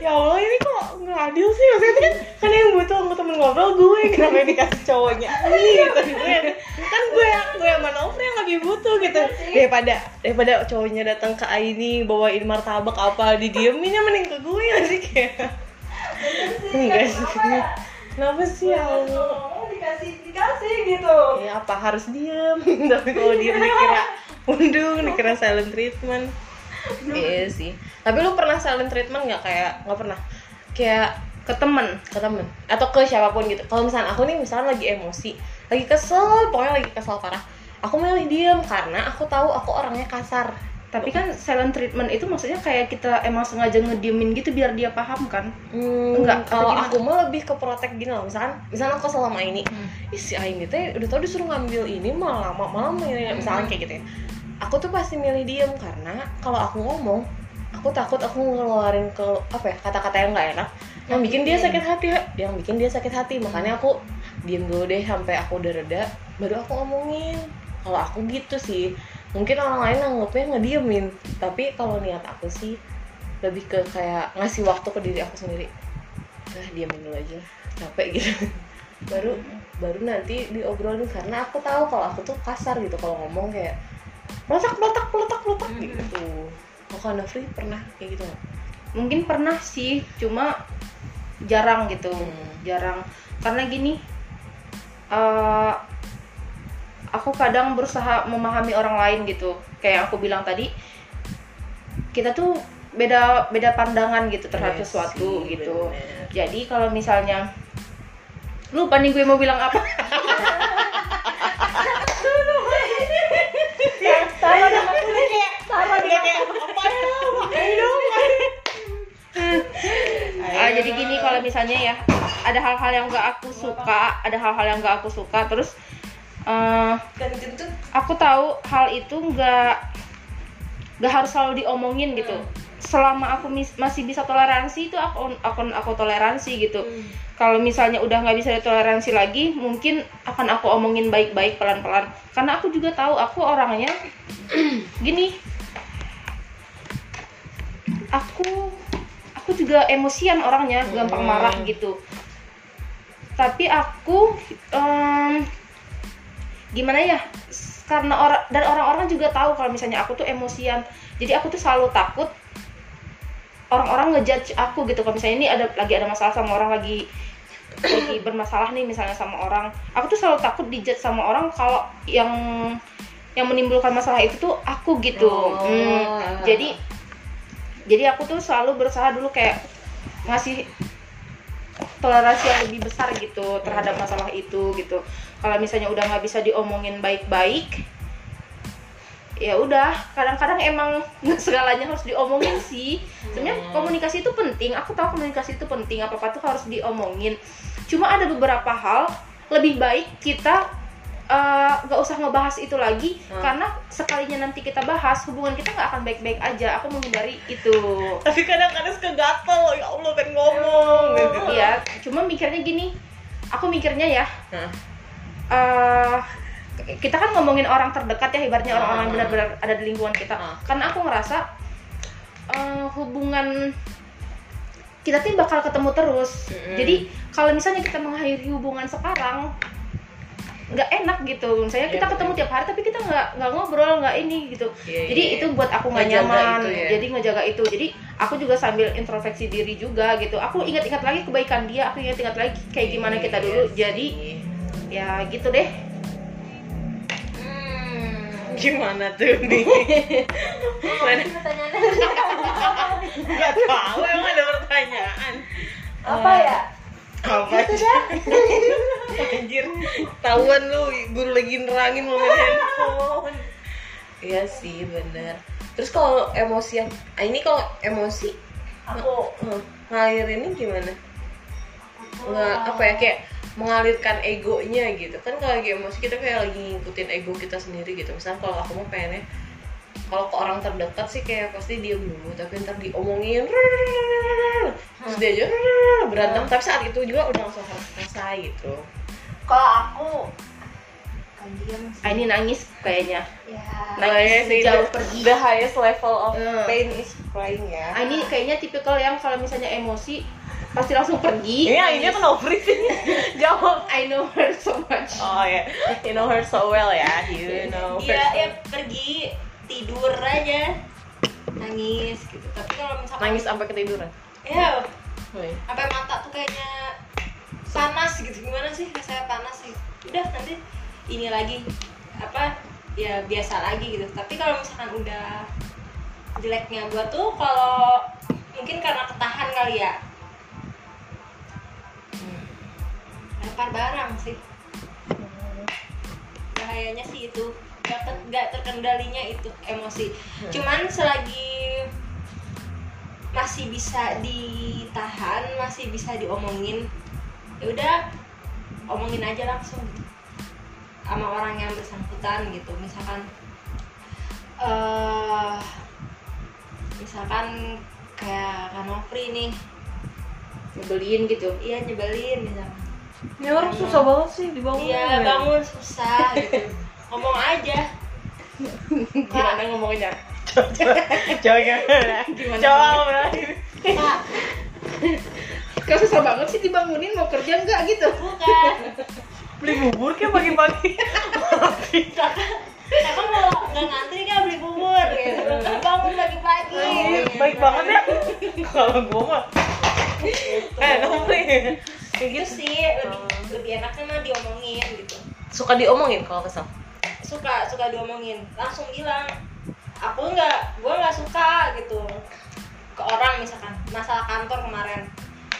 Ya Allah, ini kok gak adil sih? Maksudnya kan, kan yang butuh sama temen ngobrol gue, kenapa yang dikasih cowoknya? Gitu, gue, kan gue gue sama Nofri yang lebih butuh gitu. Daripada daripada cowoknya datang ke Aini, bawain martabak apa, didieminnya mending ke gue gak sih? Kayak enggak sih, kenapa sih ya Allah? Dikasih, dikasih gitu. Ya apa, harus diem. Tapi kalau diem dikira undung, dikira silent treatment. Iya sih. Tapi lu pernah silent treatment nggak? Kayak nggak pernah. Kayak ke temen, ke temen atau ke siapapun gitu. Kalau misalnya aku nih misalnya lagi emosi, lagi kesel, pokoknya lagi kesel parah, aku milih diem karena aku tahu aku orangnya kasar. Tapi kan silent treatment itu maksudnya kayak kita emang sengaja ngediemin gitu biar dia paham kan? Hmm, enggak. Kalau aku mah lebih ke protect gini loh, misalnya, misalnya aku selama ini, hmm. si Aini teh udah tau disuruh ngambil ini malah malah misalnya hmm. kayak gitu ya. Aku tuh pasti milih diem karena kalau aku ngomong, aku takut aku ngeluarin ke apa ya, kata-kata yang nggak enak, yang bikin dia sakit hati, yang bikin dia sakit hati. Makanya aku diem dulu deh sampai aku udah reda, baru aku ngomongin. Kalau aku gitu sih, mungkin orang lain anggapnya ngediemin, tapi kalau niat aku sih lebih ke kayak ngasih waktu ke diri aku sendiri. Nah, diemin dulu aja, capek gitu. Baru baru nanti diobrolin karena aku tahu kalau aku tuh kasar gitu kalau ngomong kayak meletak, meletak, meletak, meletak hmm. gitu. Kalau Nofri pernah kayak gitu gak? Mungkin pernah sih, cuma jarang gitu hmm. Jarang, karena gini uh, aku kadang berusaha memahami orang lain gitu. Kayak aku bilang tadi, kita tuh beda beda pandangan gitu terhadap sesuatu gitu. Bener. Jadi kalau misalnya lupa nih gue mau bilang apa. Sama sama gue kayak sama dia kayak apa ya makanya dong. Ah jadi gini, kalau misalnya ya ada hal-hal yang nggak aku suka, ada hal-hal yang nggak aku suka, terus uh, aku tahu hal itu nggak nggak harus selalu diomongin gitu. Selama aku mis- masih bisa toleransi itu aku akan aku toleransi gitu. Kalau misalnya udah nggak bisa ditoleransi lagi, mungkin akan aku omongin baik-baik pelan-pelan. Karena aku juga tahu aku orangnya gini. Aku aku juga emosian orangnya, gampang marah gitu. Tapi aku um, gimana ya? Karena orang dan orang-orang juga tahu kalau misalnya aku tuh emosian. Jadi aku tuh selalu takut orang-orang ngejudge aku gitu. Kalau misalnya ini ada lagi ada masalah sama orang lagi lagi bermasalah nih misalnya sama orang, aku tuh selalu takut dijudge sama orang kalau yang yang menimbulkan masalah itu tuh aku gitu. Oh. hmm. Jadi jadi aku tuh selalu berusaha dulu kayak ngasih toleransi yang lebih besar gitu terhadap masalah itu gitu. Kalau misalnya udah nggak bisa diomongin baik-baik, ya udah, kadang-kadang emang segalanya harus diomongin sih. Sebenarnya komunikasi itu penting, aku tahu komunikasi itu penting, apa-apa tuh harus diomongin. Cuma ada beberapa hal lebih baik kita uh, gak usah ngebahas itu lagi, hmm. karena sekalinya nanti kita bahas, hubungan kita gak akan baik-baik aja. Aku menghindari itu. Tapi kadang-kadang suka gatel, ya Allah pengen ngomong. Iya, cuma mikirnya gini, aku mikirnya ya, hmm. uh, kita kan ngomongin orang terdekat ya, ibaratnya orang-orang yang benar-benar ada di lingkungan kita. Karena aku ngerasa uh, hubungan kita tuh bakal ketemu terus. Jadi kalau misalnya kita mengakhiri hubungan sekarang, nggak enak gitu. Misalnya kita ketemu tiap hari tapi kita nggak nggak ngobrol, nggak ini gitu. Jadi itu buat aku nggak nyaman. Jadi ngejaga itu. Jadi aku juga sambil introspeksi diri juga gitu. Aku ingat-ingat lagi kebaikan dia. Aku ingat-ingat lagi kayak gimana kita dulu. Jadi ya gitu deh. Gimana tuh nih? Mana pertanyaannya? Gak tahu, emang ada pertanyaan. Apa ya? Apa itu dah? Anjir, tahuan lu, guru lagi nerangin mau main handphone. Iya sih, bener. Terus kalau emosi yang, ah, ini kalau emosi aku ng- ngalir ini gimana? Nggak apa ya kayak mengalirkan egonya gitu kan. Kalau lagi emosi kita kayak lagi ngikutin ego kita sendiri gitu. Misalnya kalau aku mau pengennya kalau ke orang terdekat sih kayak pasti diem dulu, tapi ntar diomongin terus dia aja berantem, tapi saat itu juga udah langsung harus selesai gitu. Kalau aku Aini nangis kayaknya ya. Nangis oh, ya, jauh pergi. The highest level of hmm. pain is crying ya. Aini kayaknya tipikal yang kalau misalnya emosi pasti langsung pergi. Iya, ini tuh Nofri sih. Jawab, I know her so much. Oh ya, yeah. You know her so well ya. You know. Iya, ya pergi tidur aja, nangis gitu. Tapi kalau misalnya nangis sampai ketiduran. Iya. Sampai mata tuh kayaknya panas gitu. Gimana sih rasanya panas sih? Udah nanti ini lagi apa? Ya biasa lagi gitu. Tapi kalau misalkan udah jeleknya gua tuh kalau mungkin karena ketahan kali ya. Lempar barang sih, bahayanya sih itu, gak, ter, gak terkendalinya itu emosi. Cuman selagi masih bisa ditahan, masih bisa diomongin, ya udah omongin aja langsung gitu sama orang yang bersangkutan gitu. Misalkan, uh, misalkan kayak Kak Nofri nih, nyebelin gitu. Iya nyebelin misalkan. Ya orang bangun. Susah banget sih dibangun. Iya bangun susah gitu. Ngomong aja. Gimana ngomongnya? Coba gimana? Coba ngomongin. Kak, kau susah banget sih dibangunin, mau kerja enggak gitu? Bukan. Beli bubur kayak pagi-pagi. Kakak mau nggak ngantri kan beli bubur gitu. Bangun pagi-pagi. Baik banget ya. Kalau gua mah. Eh Nofri. Kayak gitu sih, lebih, lebih enaknya mah diomongin gitu. Suka diomongin kalau kesel? Suka, suka diomongin. Langsung bilang, aku enggak, gue enggak suka gitu. Ke orang misalkan, masalah kantor kemarin.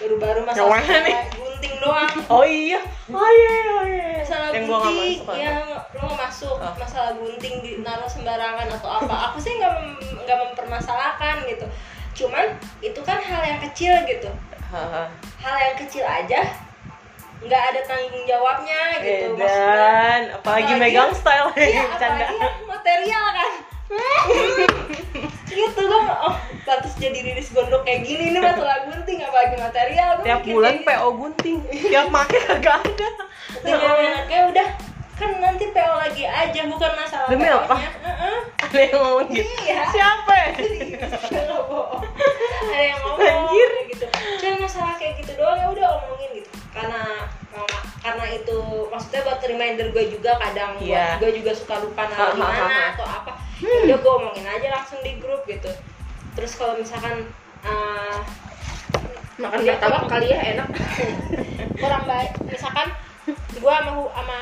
Baru-baru masalah gunting doang. Oh iya, oh iya, oh iya. Masalah yang gunting, yang lo mau masuk. Oh. Masalah gunting ditaruh sembarangan atau apa. Aku sih enggak, mem- enggak mempermasalahkan gitu. Cuman itu kan hal yang kecil gitu. Hal yang kecil aja nggak ada tanggung jawabnya gitu. Medan, maksudnya apalagi, apalagi megang style ya, bercanda material kan. Gitu gue oh pantas jadi Riris gondok kayak gini. Ini masalah gunting, apalagi material. Tiap bulan gini. P O gunting tiap pakai agak ada dengan enaknya udah kan nanti P O lagi aja, bukan masalah P O nya. Uh-uh. Ada yang ngomong gitu. Iya. Siapa ya? Ada yang ngomong anjir gitu. Cuma masalah kayak gitu doang, ya udah omongin gitu. Karena karena itu maksudnya buat reminder gue juga kadang yeah. Gue juga suka lupa naruh di mana atau apa. Hmm. Udah gue omongin aja langsung di grup gitu. Terus kalau misalkan uh, makan martabak kali ya enak. kurang baik. Misalkan gue sama, sama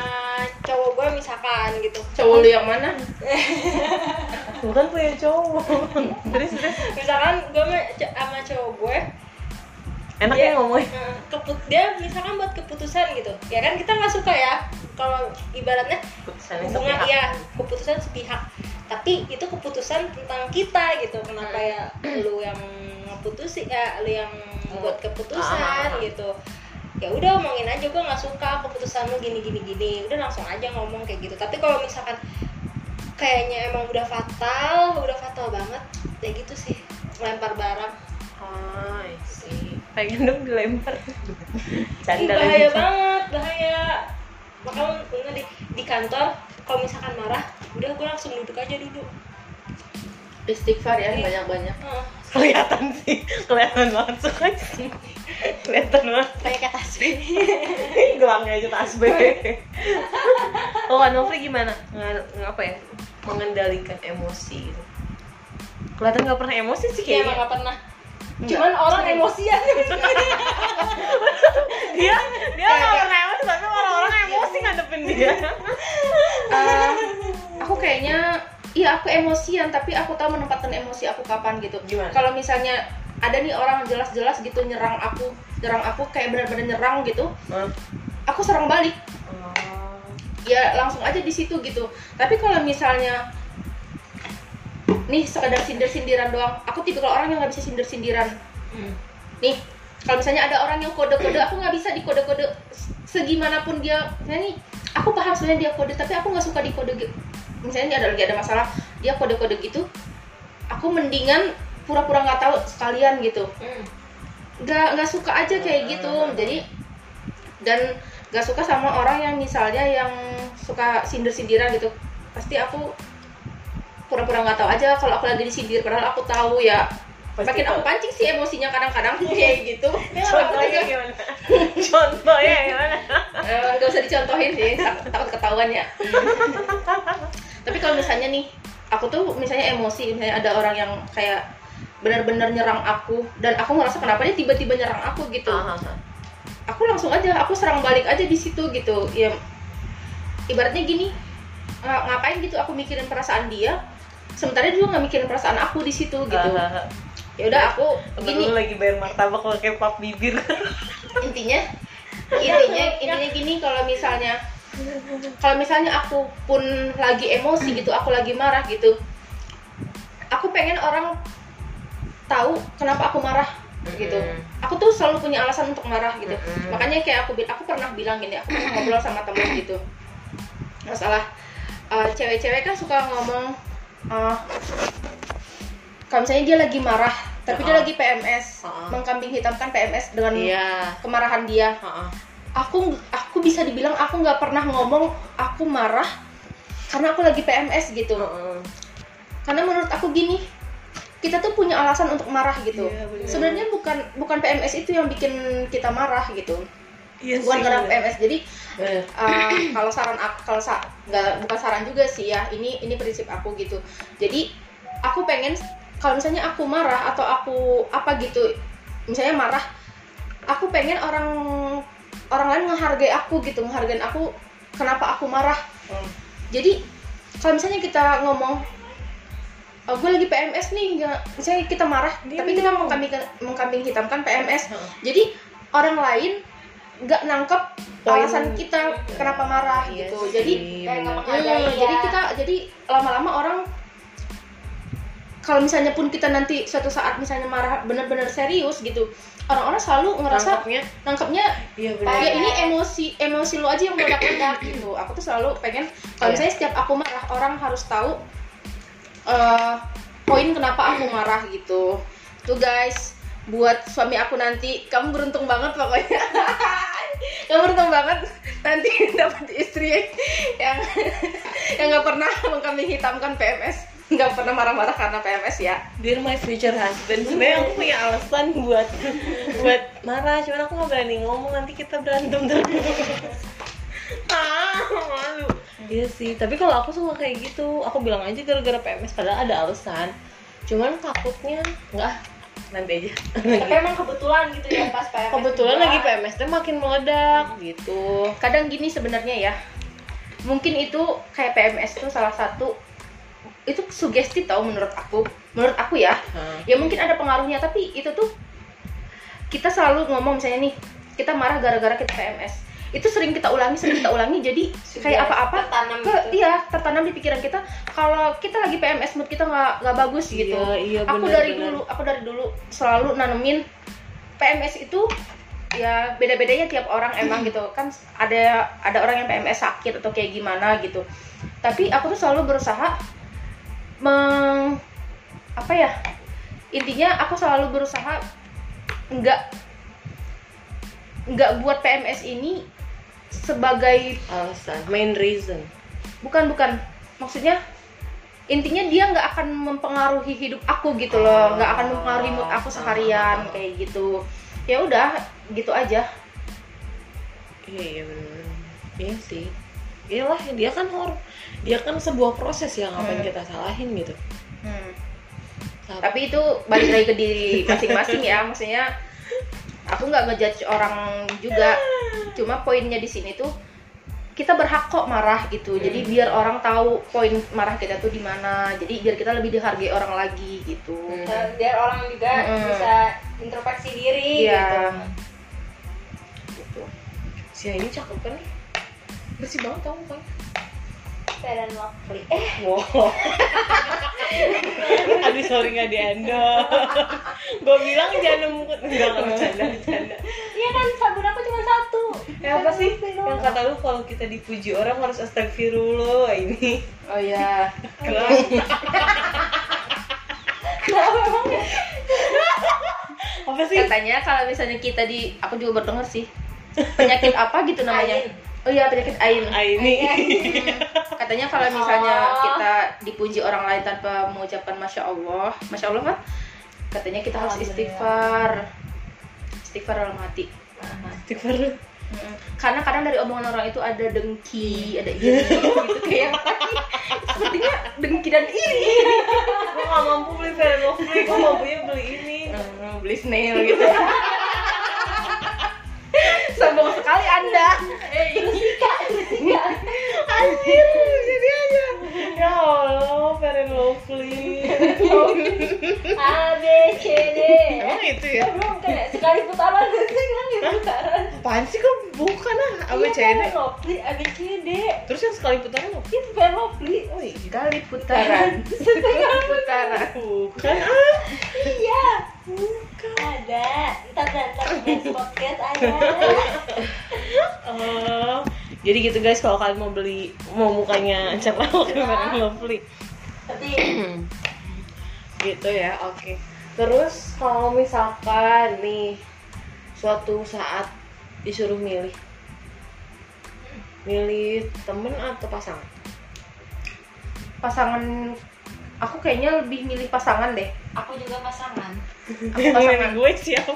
cowok gue misalkan gitu. Cowok lu yang mana? Bukan punya cowok. Terus terus misalkan gue sama cowok gue enaknya ngomongin keput dia misalkan buat keputusan gitu ya kan, kita nggak suka ya kalau ibaratnya hubungan ya keputusan sepihak, tapi itu keputusan tentang kita gitu. Kenapa hmm. ya lu yang ngeputusin ya lu yang hmm. buat keputusan ah. gitu. Ya udah omongin aja, gue nggak suka keputusan lu gini gini gini, udah langsung aja ngomong kayak gitu. Tapi kalau misalkan kayaknya emang udah fatal udah fatal banget kayak gitu sih, lempar barang. Oh, I see. Pengen dong dilempar. Ih, bahaya banget, bahaya. Makanya untungnya di, di kantor kalau misalkan marah, udah gue langsung duduk aja dulu. Istighfar ya, banyak-banyak. Uh. Kelihatan sih, kelihatan banget suka sih. Kelihatan banget. Kayak tasbih. Gelangnya aja tasbih. Oh, Nofri gimana? Nggak apa ya? Mengendalikan emosi gitu. Kelihatan nggak pernah emosi sih kayaknya. Iya, nggak pernah. Cuman nggak. Orang emosian dia dia nggak pernah emosi, tapi orang-orang emosi ngadepin dia. Uh, aku kayaknya iya aku emosian, tapi aku tahu menempatkan emosi aku kapan gitu. Kalau misalnya ada nih orang jelas-jelas gitu nyerang aku nyerang aku kayak benar-benar nyerang gitu, aku serang balik ya langsung aja di situ gitu. Tapi kalau misalnya nih sekedar sindir-sindiran doang, aku tipikal orang yang nggak bisa sindir-sindiran. Hmm. Nih kalau misalnya ada orang yang kode-kode, aku nggak bisa dikode-kode segimanapun dia. Misalnya nih aku paham sebenarnya dia kode, tapi aku nggak suka dikode. Misalnya dia ada lagi ada masalah, dia kode-kode gitu, aku mendingan pura-pura nggak tahu sekalian gitu. Nggak hmm. nggak suka aja kayak hmm. gitu. Jadi dan nggak suka sama orang yang misalnya yang suka sindir-sindiran gitu. Pasti aku pura-pura nggak tahu aja kalau aku lagi disindir, padahal aku tahu ya. Pasti makin tahu. Aku pancing sih emosinya kadang-kadang kayak gitu. Contohnya gimana? Contohnya gimana? Nggak usah dicontohin sih, takut ketahuan ya. Tapi kalau misalnya nih, aku tuh misalnya emosi, misalnya ada orang yang kayak benar-benar nyerang aku dan aku ngerasa kenapa dia tiba-tiba nyerang aku gitu. Aku langsung aja, aku serang balik aja di situ gitu. Ya, ibaratnya gini, ngapain gitu aku mikirin perasaan dia? Sementara dia juga nggak mikirin perasaan aku di situ gitu. Uh, ya udah aku gini. Lu lagi bayar martabak kalau kayak pap bibir. Intinya, intinya, intinya gini, kalau misalnya, kalau misalnya aku pun lagi emosi gitu, aku lagi marah gitu, aku pengen orang tahu kenapa aku marah gitu. Aku tuh selalu punya alasan untuk marah gitu. Makanya kayak aku, aku pernah bilang gini, aku pernah ngobrol sama temen gitu, masalah uh, cewek-cewek kan suka ngomong. Uh, kalau misalnya dia lagi marah, tapi uh-uh. dia lagi P M S, uh-uh. mengkambing hitamkan P M S dengan yeah. kemarahan dia. Uh-uh. Aku, aku bisa dibilang aku nggak pernah ngomong aku marah karena aku lagi P M S gitu. Uh-uh. Karena menurut aku gini, kita tuh punya alasan untuk marah gitu. Yeah, sebenarnya bukan bukan P M S itu yang bikin kita marah gitu. Yes, bukan karena P M S. Jadi yeah. uh, kalau saran aku, kalau sa- nggak bukan saran juga sih ya, ini ini prinsip aku gitu. Jadi aku pengen kalau misalnya aku marah atau aku apa gitu, misalnya marah, aku pengen orang orang lain menghargai aku gitu, menghargain aku kenapa aku marah. Hmm. Jadi kalau misalnya kita ngomong oh, gue lagi P M S nih, gak, misalnya kita marah, dia tapi dia kita mengkambing mengkambing hitamkan P M S. Hmm. Jadi orang lain nggak nangkep alasan kita kenapa marah iya gitu sih. Jadi kayak nggak menghargai ya. Jadi kita jadi lama-lama orang kalau misalnya pun kita nanti suatu saat misalnya marah benar-benar serius gitu, orang-orang selalu ngerasa nangkepnya, nangkepnya iya ya ini emosi emosi lu aja yang meledak-ledak gitu. Aku tuh selalu pengen kalau misalnya setiap aku marah orang harus tahu uh, poin kenapa aku marah gitu tuh guys. Buat suami aku nanti, kamu beruntung banget pokoknya. Kamu beruntung banget nanti dapat istri yang yang nggak pernah mengkambing hitamkan P M S, nggak pernah marah-marah karena P M S ya. Dear my future husband, sebenarnya aku punya alasan buat buat marah, cuman aku nggak berani ngomong, nanti kita berantem terus. Ah, malu. Iya sih, tapi kalau aku suka kayak gitu, aku bilang aja gara-gara P M S, padahal ada alasan. Cuman takutnya nggak. nanti aja. Tapi emang kebetulan gitu ya pas P M S. Kebetulan juga. Lagi P M S-nya makin meledak gitu. Kadang gini sebenarnya ya. Mungkin itu kayak P M S itu salah satu itu sugesti tau menurut aku. Menurut aku ya. Hmm. Ya mungkin ada pengaruhnya tapi itu tuh kita selalu ngomong misalnya nih, kita marah gara-gara kita P M S. Itu sering kita ulangi, sering kita ulangi jadi sudah kayak apa-apa tertanam ke, gitu. Iya, tertanam di pikiran kita kalau kita lagi P M S mood kita nggak nggak bagus gitu. Iya, iya, aku bener, dari bener. dulu, aku dari dulu selalu nanemin P M S itu ya beda-bedanya tiap orang emang gitu kan ada ada orang yang P M S sakit atau kayak gimana gitu. Tapi aku tuh selalu berusaha meng apa ya intinya aku selalu berusaha nggak nggak buat P M S ini sebagai alasan main reason bukan bukan maksudnya intinya dia nggak akan mempengaruhi hidup aku gitu loh, nggak akan mempengaruhi mood aku seharian kayak gitu. Ya udah gitu aja. Iya benar, iya sih, iyalah dia kan hor dia kan sebuah proses yang ngapain hmm. kita salahin gitu. hmm. Tapi itu balik lagi ke diri masing-masing ya, maksudnya aku nggak ngejudge orang juga, cuma poinnya di sini tuh kita berhak kok marah gitu. Jadi hmm. biar orang tahu poin marah kita tuh di mana, jadi biar kita lebih dihargai orang lagi gitu. hmm. Biar orang juga hmm. bisa introspeksi diri ya. Gitu si Aini cakep kan nih, bersih banget tau kan dan Nofri. Eh, wow. Aduh sorry nggak diendor. Gue bilang jangan nembut, nggak nggak bercanda bercanda. Iya kan sabun aku cuma satu. Ya apa sih? Yang kata lu kalau kita dipuji orang harus astagfirullah ini. Oh ya. Kenapa? Apa sih? Katanya kalau misalnya kita di, aku juga berdengar sih penyakit apa gitu namanya. Ain. Oh iya penyakit Ain. Aini. Katanya kalau misalnya kita dipuji orang lain tanpa mengucapkan Masya Allah, Masya Allah kan? Katanya kita harus istighfar, istighfar dalam hati. Istighfar. Hmm. Karena kadang dari omongan orang itu ada dengki, ada iri, gitu kayak. Sepertinya dengki dan iri. Gue nggak mampu beli Nofri, gue mampunya beli ini, hmm, beli snail gitu. Sombong sekali Anda. Eh, Jessica, Jessica. Anjir, jadi aja. Ya Allah, very lovely. A B C D. Emang itu ya? Belum kan? Sekali putaran sih kan gitu putaran. Apaan sih kok bukan ah A B C D. Lovely A B C D. Terus yang sekali putaran apa? Itu very lovely. Oh, sekali putaran. Setengah putaran. Bukan ah. Iya. Bukan. Ada. Entar entar di podcast ada. Oh. Jadi gitu guys, kalau kalian mau beli mau mukanya siapa kemarin Lovely. Tapi gitu ya, oke. Okay. Terus kalau misalkan nih suatu saat disuruh milih. Milih temen atau pasangan? Pasangan aku kayaknya lebih milih pasangan deh. Aku juga pasangan. Aku pasangan gue siapa?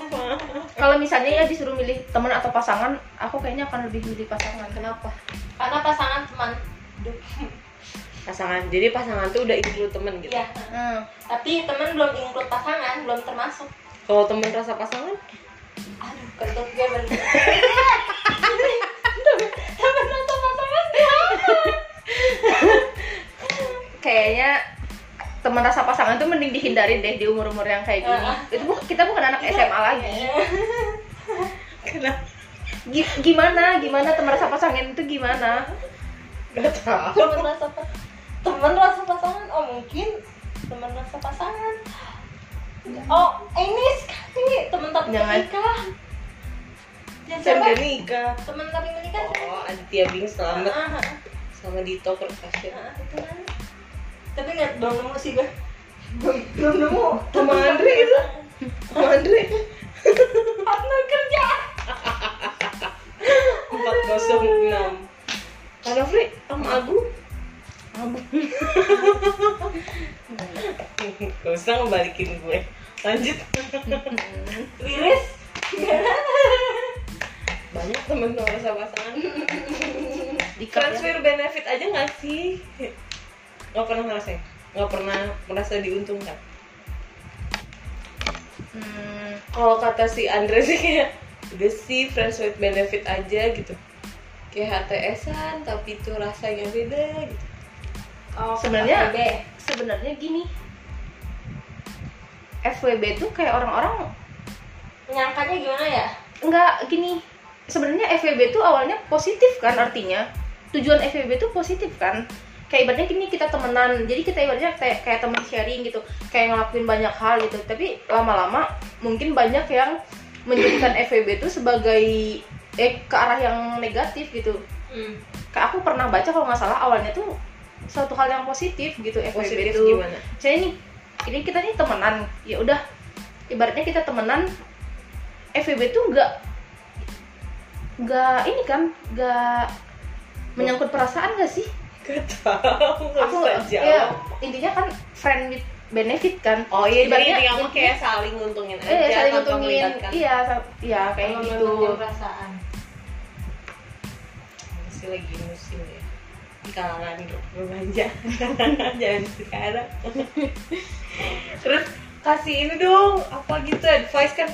Kalau misalnya ya disuruh milih teman atau pasangan, aku kayaknya akan lebih milih pasangan. Kenapa? Karena pasangan teman. Pasangan. Jadi pasangan tuh udah include teman gitu. Iya. Hmm. Tapi teman belum include pasangan, belum termasuk. Kalau teman rasa pasangan? Aduh, kentut gue bener. Teman atau pasangan? Kayaknya teman rasa pasangan tuh mending dihindari deh di umur-umur yang kayak gini. Itu bu- kita bukan anak S M A lagi. Kenapa? G- gimana? Gimana teman rasa pasangan itu gimana? Gak tahu. Teman rasa teman rasa pasangan? Oh mungkin teman rasa pasangan. Oh ini sekali teman tapi menikah. Jangan sampai nikah. Teman tapi menikah. Oh Antia Bing selamat uh-huh. sama Dito Perkasih. Uh, itu kan. Tapi nggak belum nemu sih gue, belum belum nemu sama Andre itu, sama Andre partner kerja empat kosong enam, kalau Fri sama Abu, Abu, gak usah ngebalikin gue, lanjut, Riris, banyak teman-teman sama-sama, transfer benefit aja nggak sih? Nggak pernah ngerasain, nggak pernah merasa diuntungkan. Hmm, kalau kata si Andre sih kayak udah sih friends with benefit aja gitu, kayak H T S-an tapi itu rasanya beda gitu. Oh, sebenarnya sebenarnya gini, F W B tuh kayak orang-orang nyangkanya gimana ya? Enggak, gini. Sebenarnya F W B tuh awalnya positif kan artinya. Tujuan F W B tuh positif kan. Kayak ibaratnya gini, kita temenan. Jadi kita ibaratnya kayak, kayak teman sharing gitu. Kayak ngelakuin banyak hal gitu. Tapi lama-lama mungkin banyak yang menjadikan F W B tuh sebagai eh ke arah yang negatif gitu. Hmm. Kayak aku pernah baca kalau nggak salah awalnya tuh suatu hal yang positif gitu F W B itu. Gimana? Jadi ini ini kita nih temenan. Ya udah ibaratnya kita temenan. F W B tuh nggak nggak ini kan nggak menyangkut perasaan nggak sih? Gak tahu, nggak bisa jawab. Ya, intinya kan friend with benefit kan. Oh iya, ibaratnya, jadi kamu kayak saling nguntungin aja. Iya, saling nguntungin. Iya, iya kayak oh, gitu. Perasaan. Masih lagi musim ya di kalangan berbelanja. Jangan sekarang. Terus kasih ini dong, apa gitu advice kan?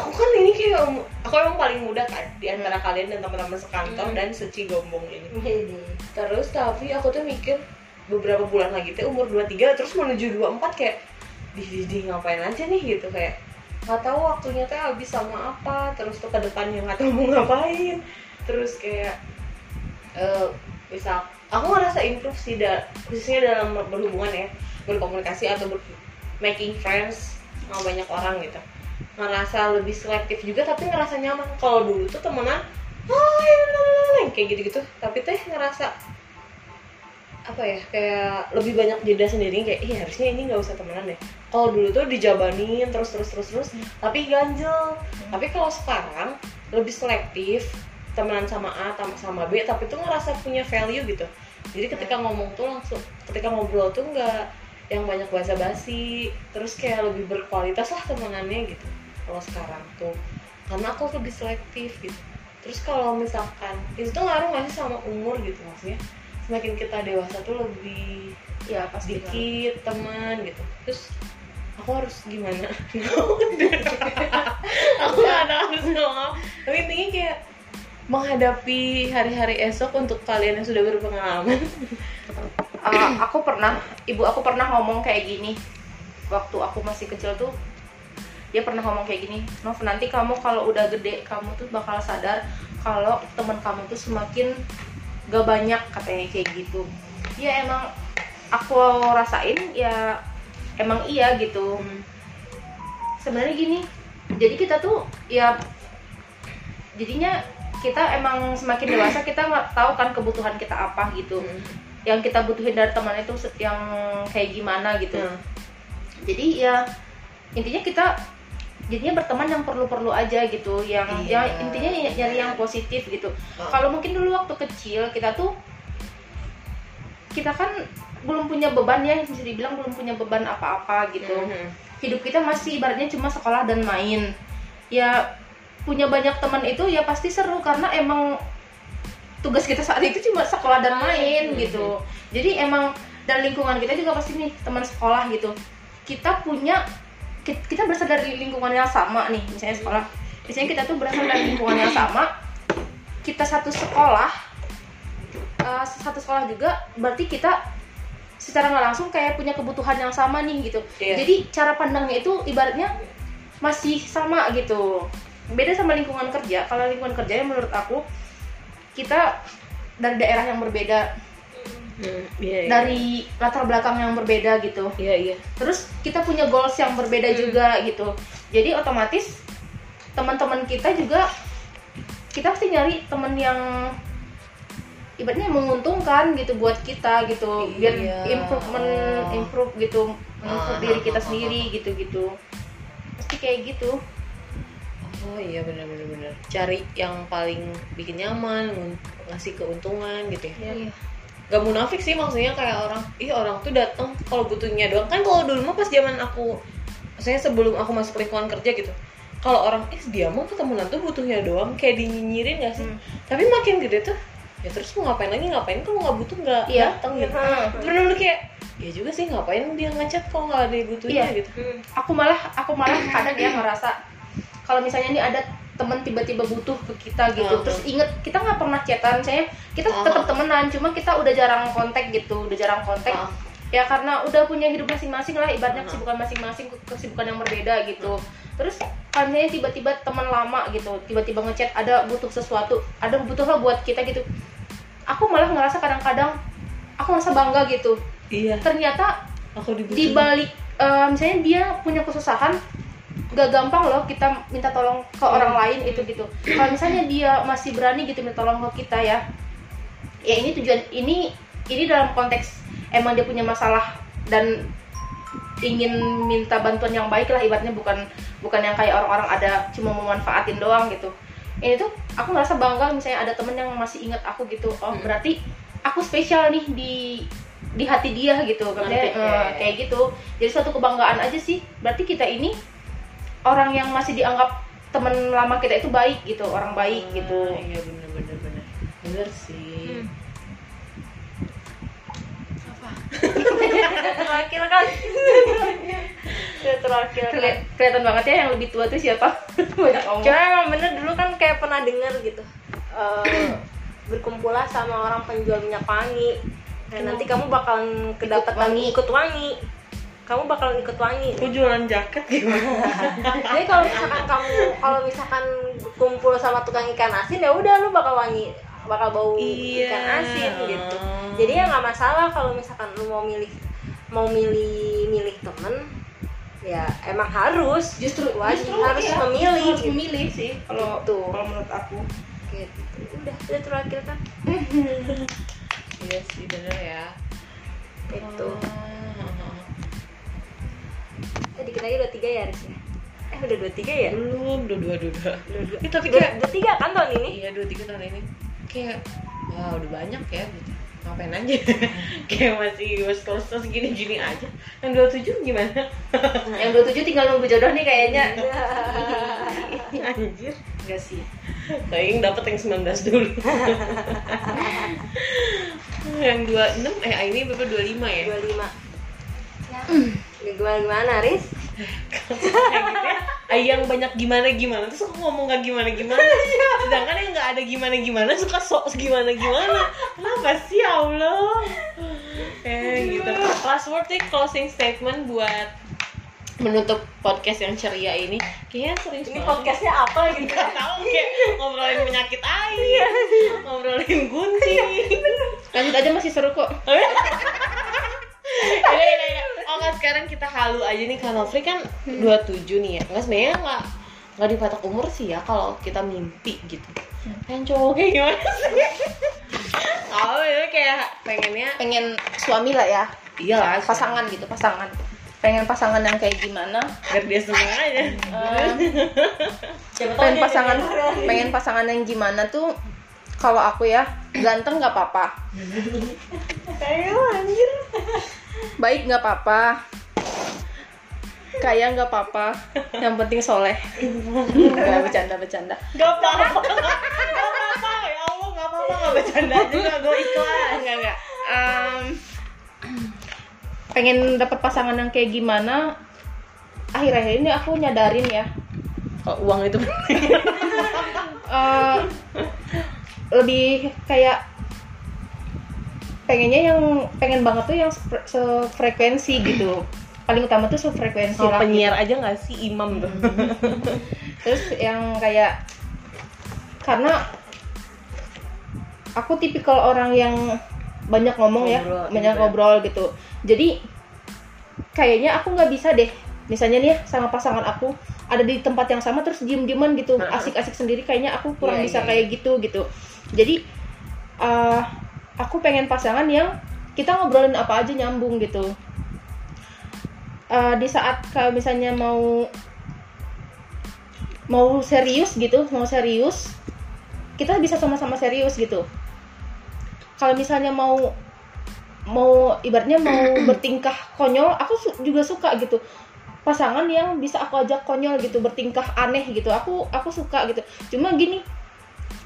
Aku kan ini kayak, aku emang paling muda kan di antara hmm. kalian dan teman-teman sekantor hmm. dan secigombong ini. Hmm. Terus tapi aku tuh mikir beberapa bulan lagi tuh umur dua puluh tiga terus menuju dua puluh empat kayak di di ngapain aja nih gitu, kayak nggak tahu waktunya tuh habis sama apa, terus tuh ke depannya nggak tahu mau ngapain. Terus kayak uh, misal aku ngerasa improve sih da, khususnya dalam berhubungan ya, berkomunikasi atau ber- making friends sama banyak orang gitu. Ngerasa lebih selektif juga tapi ngerasa nyaman. Kalau dulu tuh temenan hai kayak gitu-gitu, tapi teh ngerasa apa ya, kayak lebih banyak jeda sendiri, kayak ih harusnya ini nggak usah temenan deh. Kalau dulu tuh dijabanin terus terus terus terus hmm. tapi ganjel. hmm. Tapi kalau sekarang lebih selektif, temenan sama A sama B tapi tuh ngerasa punya value gitu. Jadi ketika ngomong tuh langsung, ketika ngobrol tuh nggak yang banyak basa-basi, terus kayak lebih berkualitas lah temenannya gitu kalau sekarang tuh, karena aku lebih selektif gitu. Terus kalau misalkan itu tuh ngaruh nggak sih sama umur gitu, maksudnya semakin kita dewasa tuh lebih ya pasti dikit teman gitu. Terus aku harus gimana? Aku nggak tahu dong, tapi intinya kayak menghadapi hari-hari esok untuk kalian yang sudah berpengalaman. Uh, aku pernah, ibu aku pernah ngomong kayak gini waktu aku masih kecil tuh. Dia pernah ngomong kayak gini, Nov, nanti kamu kalau udah gede kamu tuh bakal sadar kalau teman kamu tuh semakin gak banyak, katanya kayak gitu. Ya emang aku rasain ya emang iya gitu. hmm. Sebenarnya gini, jadi kita tuh ya jadinya kita emang semakin dewasa kita nggak tahu kan kebutuhan kita apa gitu. hmm. Yang kita butuhin dari teman itu yang kayak gimana gitu. hmm. Jadi ya intinya kita jadinya berteman yang perlu-perlu aja gitu, yang yeah. yang intinya nyari yang positif gitu. oh. Kalau mungkin dulu waktu kecil kita tuh kita kan belum punya beban ya, bisa dibilang belum punya beban apa-apa gitu. mm-hmm. Hidup kita masih ibaratnya cuma sekolah dan main. Ya punya banyak teman itu ya pasti seru, karena emang tugas kita saat itu cuma sekolah dan main gitu. Jadi emang dan lingkungan kita juga pasti nih teman sekolah gitu. Kita punya, kita berasal dari lingkungan yang sama nih, misalnya sekolah. Misalnya kita tuh berasal dari lingkungan yang sama, kita satu sekolah, uh, satu sekolah juga, berarti kita secara nggak langsung kayak punya kebutuhan yang sama nih gitu. Yeah. Jadi cara pandangnya itu ibaratnya masih sama gitu. Beda sama lingkungan kerja. Kalau lingkungan kerjanya menurut aku kita dari daerah yang berbeda, hmm, iya, iya. dari latar belakang yang berbeda gitu. Iya, iya. Terus kita punya goals yang berbeda hmm. juga gitu. Jadi otomatis teman-teman kita juga, kita pasti nyari teman yang ibaratnya menguntungkan gitu buat kita gitu. Biar iya. improvement, improve gitu, improve ah, diri kita ah, sendiri ah, gitu-gitu. Pasti kayak gitu. Oh iya benar-benar benar. Cari yang paling bikin nyaman, ngasih keuntungan gitu ya. Iya. Gak munafik sih, maksudnya kayak orang, ih orang tuh datang kalau butuhnya doang. Kan kalau dulu mah pas zaman aku, maksudnya sebelum aku masuk lingkungan kerja gitu. Kalau orang ih dia mau ketemuan tuh butuhnya doang, kayak dinyinyirin gak sih? Hmm. Tapi makin gede tuh, ya terus mau ngapain lagi, ngapain kalau nggak butuh nggak iya. datang gitu. Benar-benar kayak ya juga sih, ngapain dia ngechat kalau nggak ada butuhnya iya. gitu. Hmm. Aku malah aku malah kadang ya ngerasa kalau misalnya ini ada teman tiba-tiba butuh ke kita gitu, oh, terus inget kita nggak pernah chatan, saya kita oh, tetap temenan, cuma kita udah jarang kontak gitu, udah jarang kontak. Oh. Ya karena udah punya hidup masing-masing lah, ibaratnya kesibukan masing-masing, kesibukan yang berbeda gitu. Terus kan tiba-tiba teman lama gitu, tiba-tiba ngechat ada butuh sesuatu, ada butuh lah buat kita gitu. Aku malah ngerasa kadang-kadang aku ngerasa bangga gitu. Iya. Ternyata aku di balik uh, misalnya dia punya kesusahan, gak gampang loh kita minta tolong ke hmm. orang lain itu gitu. Kalau misalnya dia masih berani gitu minta tolong ke kita ya. Ya ini tujuan ini ini dalam konteks emang dia punya masalah dan ingin minta bantuan yang baik lah, ibaratnya bukan bukan yang kayak orang-orang ada cuma memanfaatin doang gitu. Ini tuh aku ngerasa bangga misalnya ada temen yang masih ingat aku gitu. Oh hmm. berarti aku spesial nih di di hati dia gitu. Berarti, eh, kayak gitu. Jadi suatu kebanggaan aja sih. Berarti kita ini orang yang masih dianggap temen lama kita itu baik gitu, orang baik ah, gitu. Iya bener-bener bener. Bener sih. Hmm. Terwakil kan? Terwakil kan? Kelihatan banget ya yang lebih tua tuh siapa? Banyak omong. Cuma emang bener dulu kan kayak pernah dengar gitu, uh, berkumpulah sama orang penjual minyak wangi. Nah, nanti kamu bakalan kedapatan ikut, ikut wangi. Kamu bakalan ikut wangi. Aku jualan jaket gimana? Jadi kalau misalkan kamu, kalau misalkan kumpul sama tukang ikan asin ya udah lu bakal wangi, bakal bau iya. ikan asin gitu. Jadi ya nggak masalah kalau misalkan lu mau milih mau milih milih temen ya emang harus justru wajib justru, harus iya, memilih harus memilih gitu. Sih kalau gitu. Kalau menurut aku gitu udah udah terakhir kan. Iya sih bener ya itu tadi kita aja udah tiga ya harusnya eh udah dua tiga ya belum udah dua dua dua itu tapi kayak dua tiga kan tahun ini iya dua tiga tahun ini kayak wah wow, udah banyak ya gitu. Ngapain aja kayak masih was close gini-gini aja yang dua puluh tujuh gimana yang dua puluh tujuh tinggal nunggu jodoh nih kayaknya anjir enggak sih kayaknya dapet yang sembilan belas dulu yang dua puluh enam eh ini berapa dua puluh lima ya dua puluh lima ya gimana gimana Riz kayak yang banyak gimana gimana terus aku ngomong gak gimana gimana sedangkan yang nggak ada gimana gimana suka sok gimana gimana kenapa sih ya Allah eh gitu last word nih closing statement buat menutup podcast yang ceria ini kayaknya sering ini podcastnya apa gitu nggak tahu kayak ngobrolin penyakit air ngobrolin gunting lanjut aja masih seru kok. Ya, ya, ya. Oh kan sekarang kita halu aja nih kan Nofri kan dua puluh tujuh nih ya. Enggak sebenarnya enggak enggak dipatok umur sih ya kalau kita mimpi gitu. Pengen cowok kayak gimana sih? Oh, ya kayak pengennya pengen suami lah ya. Iyalah, pasangan gitu, pasangan. Pengen pasangan yang kayak gimana? Biar dia seneng aja. Uh, pengen pasangan pengen pasangan yang gimana tuh? Kalau aku ya, ganteng enggak apa-apa. Kayak anjir. Baik nggak apa-apa, kaya nggak apa-apa, yang penting soleh. Nggak bercanda bercanda. Nggak apa-apa, nggak apa-apa ya Allah nggak apa-apa nggak bercanda juga gue ikhlas nggak nggak. Um, pengen dapat pasangan yang kayak gimana? Akhir-akhir ini aku nyadarin ya, oh, uang itu uh, lebih kayak pengennya yang pengen banget tuh yang sepre, sefrekuensi gitu paling utama tuh sefrekuensi oh, lah penyiar gitu. Aja nggak sih imam tuh terus yang kayak karena aku tipikal orang yang banyak ngomong ngobrol, ya banyak ngobrol gitu jadi kayaknya aku nggak bisa deh misalnya nih sama pasangan aku ada di tempat yang sama terus diem-dieman gitu asik-asik sendiri kayaknya aku kurang yeah, bisa yeah. kayak gitu gitu jadi uh, aku pengen pasangan yang kita ngobrolin apa aja nyambung gitu. Uh, di saat kalau misalnya mau mau serius gitu, mau serius, kita bisa sama-sama serius gitu. Kalau misalnya mau mau ibaratnya mau bertingkah konyol, aku su- juga suka gitu. Pasangan yang bisa aku ajak konyol gitu, bertingkah aneh gitu. Aku aku suka gitu. Cuma gini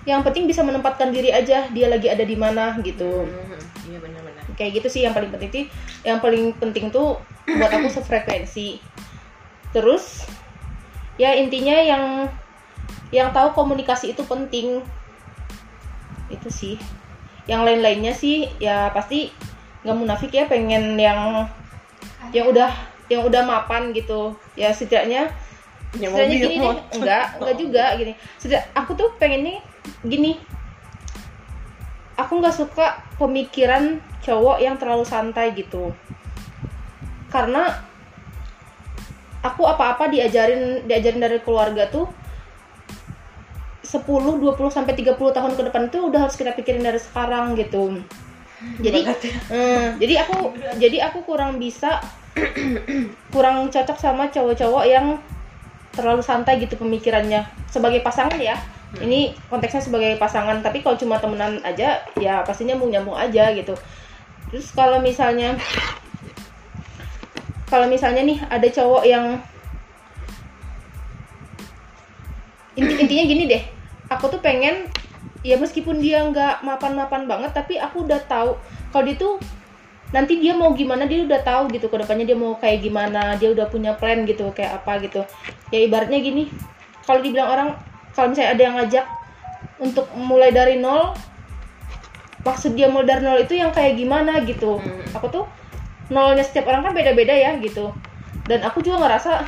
yang penting bisa menempatkan diri aja dia lagi ada di mana gitu. Iya benar-benar. kayak gitu sih yang paling penting sih. Yang paling penting tuh buat aku sefrekuensi. Terus ya intinya yang yang tahu komunikasi itu penting. Itu sih. Yang lain-lainnya sih ya pasti nggak munafik ya, pengen yang yang udah yang udah mapan gitu. Ya setidaknya ya, setidaknya gini deh, enggak, enggak juga gini. Setidak, aku tuh pengennya gini. Aku nggak suka pemikiran cowok yang terlalu santai gitu, karena aku apa-apa diajarin diajarin dari keluarga tuh sepuluh, dua puluh sampai tiga puluh tahun ke depan itu udah harus kita pikirin dari sekarang gitu. Jadi eh, jadi aku jadi aku kurang bisa kurang cocok sama cowok-cowok yang terlalu santai gitu pemikirannya. Sebagai pasangan ya, ini konteksnya sebagai pasangan, tapi kalau cuma temenan aja ya pastinya nyambung-nyambung aja gitu. Terus kalau misalnya kalau misalnya nih ada cowok yang intinya gini deh, aku tuh pengen ya meskipun dia nggak mapan-mapan banget, tapi aku udah tahu kalau dia tuh nanti dia mau gimana, dia udah tahu gitu kedepannya dia mau kayak gimana, dia udah punya plan gitu kayak apa gitu. Ya ibaratnya gini, kalau dibilang orang, kalau misalnya ada yang ngajak untuk mulai dari nol, maksud dia mulai dari nol itu yang kayak gimana gitu. hmm. Aku tuh nolnya setiap orang kan beda-beda ya gitu, dan aku juga ngerasa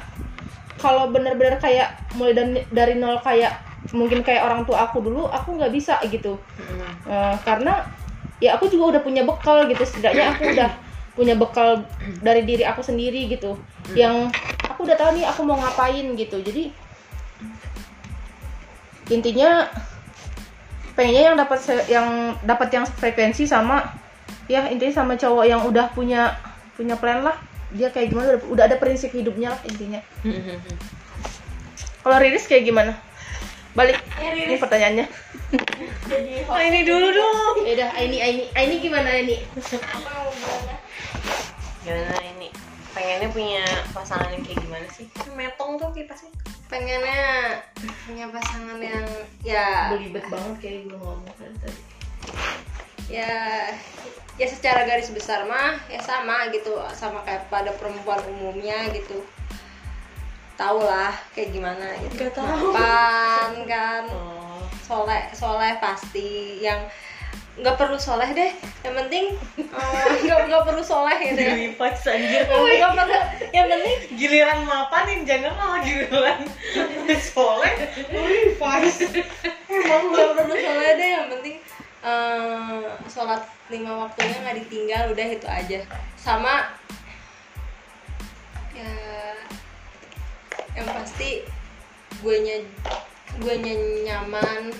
kalau bener-bener kayak mulai dari, dari nol kayak mungkin kayak orang tua aku dulu, aku nggak bisa gitu. hmm. Uh, karena ya aku juga udah punya bekal gitu, setidaknya aku udah punya bekal dari diri aku sendiri gitu. hmm. Yang aku udah tahu nih aku mau ngapain gitu. Jadi intinya pengennya yang dapat yang dapat yang frekuensi sama ya intinya sama cowok yang udah punya punya plan lah, dia kayak gimana udah, udah ada prinsip hidupnya lah intinya. Kalau Riris kayak gimana? Balik ya, ini pertanyaannya. Aini dulu dong. Ya udah, Aini Aini Aini gimana Aini? Apa yang mau gimana? Gimana Aini? Pengennya punya pasangan yang kayak gimana sih? Metong tuh kipasnya. Pengennya punya pasangan yang ya belibet banget kayak gue ngomong tadi. Ya ya secara garis besar mah ya sama gitu, sama kayak pada perempuan umumnya gitu. Tahu lah kayak gimana gitu. Mapan kan. Oh. Soleh, soleh pasti, yang nggak perlu soleh deh, yang penting nggak uh, nggak perlu soleh gitu ya. Dilipat anjir, nggak perlu, yang penting giliran mapanin jangan malah giliran soleh dilipat. Emang nggak perlu soleh deh, yang penting uh, sholat lima waktunya nggak ditinggal, udah itu aja. Sama ya yang pasti guenya guenya nyaman,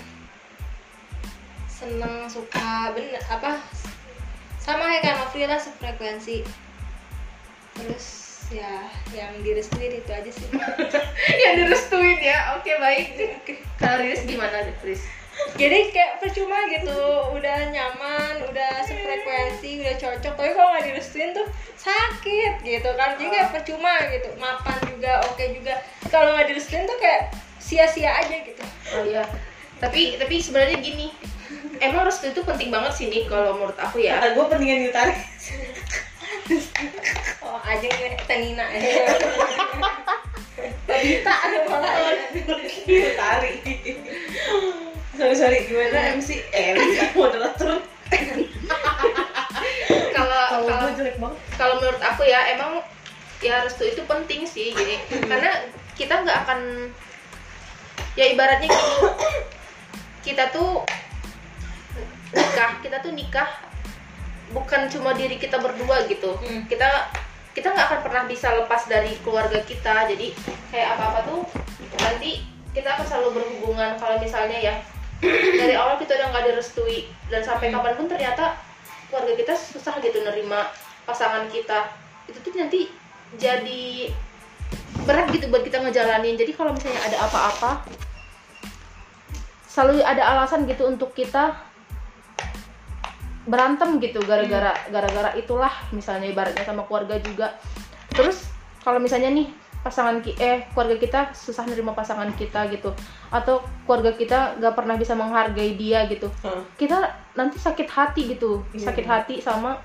seneng, suka, bener apa sama kayak kan Nofri lah, sefrekuensi. Terus ya yang direstuin itu aja sih. Yang direstuin ya, oke okay, baik. Kalau Riris gimana Riris? Jadi kayak percuma gitu, udah nyaman, udah sefrekuensi, udah cocok, tapi kalau nggak direstuin tuh sakit gitu kan. Jadi kayak percuma gitu, mapan juga oke okay juga, kalau nggak direstuin tuh kayak sia-sia aja gitu. Oh iya, tapi tapi sebenarnya gini, emang restu itu penting banget sih nih kalau menurut aku ya. Kata gue pentingan ditarik. Oh aja gue Tanina ya. Berita ada malah ditarik. Sorry sorry gimana M C? Eh M C moderator. Kalau kalau kalau menurut aku ya emang ya restu itu penting sih gini, karena kita nggak akan ya ibaratnya gini, kita tuh nikah, kita tuh nikah bukan cuma diri kita berdua gitu. hmm. kita kita nggak akan pernah bisa lepas dari keluarga kita. Jadi kayak apa apa tuh nanti kita akan selalu berhubungan. Kalau misalnya ya dari awal kita udah nggak direstui, dan sampai hmm. kapanpun ternyata keluarga kita susah gitu nerima pasangan kita, itu tuh nanti jadi berat gitu buat kita ngejalanin. Jadi kalau misalnya ada apa-apa selalu ada alasan gitu untuk kita berantem gitu gara-gara gara-gara itulah, misalnya ibaratnya sama keluarga juga. Terus kalau misalnya nih pasangan ki eh keluarga kita susah nerima pasangan kita gitu, atau keluarga kita nggak pernah bisa menghargai dia gitu, hmm. kita nanti sakit hati gitu. hmm. Sakit hati sama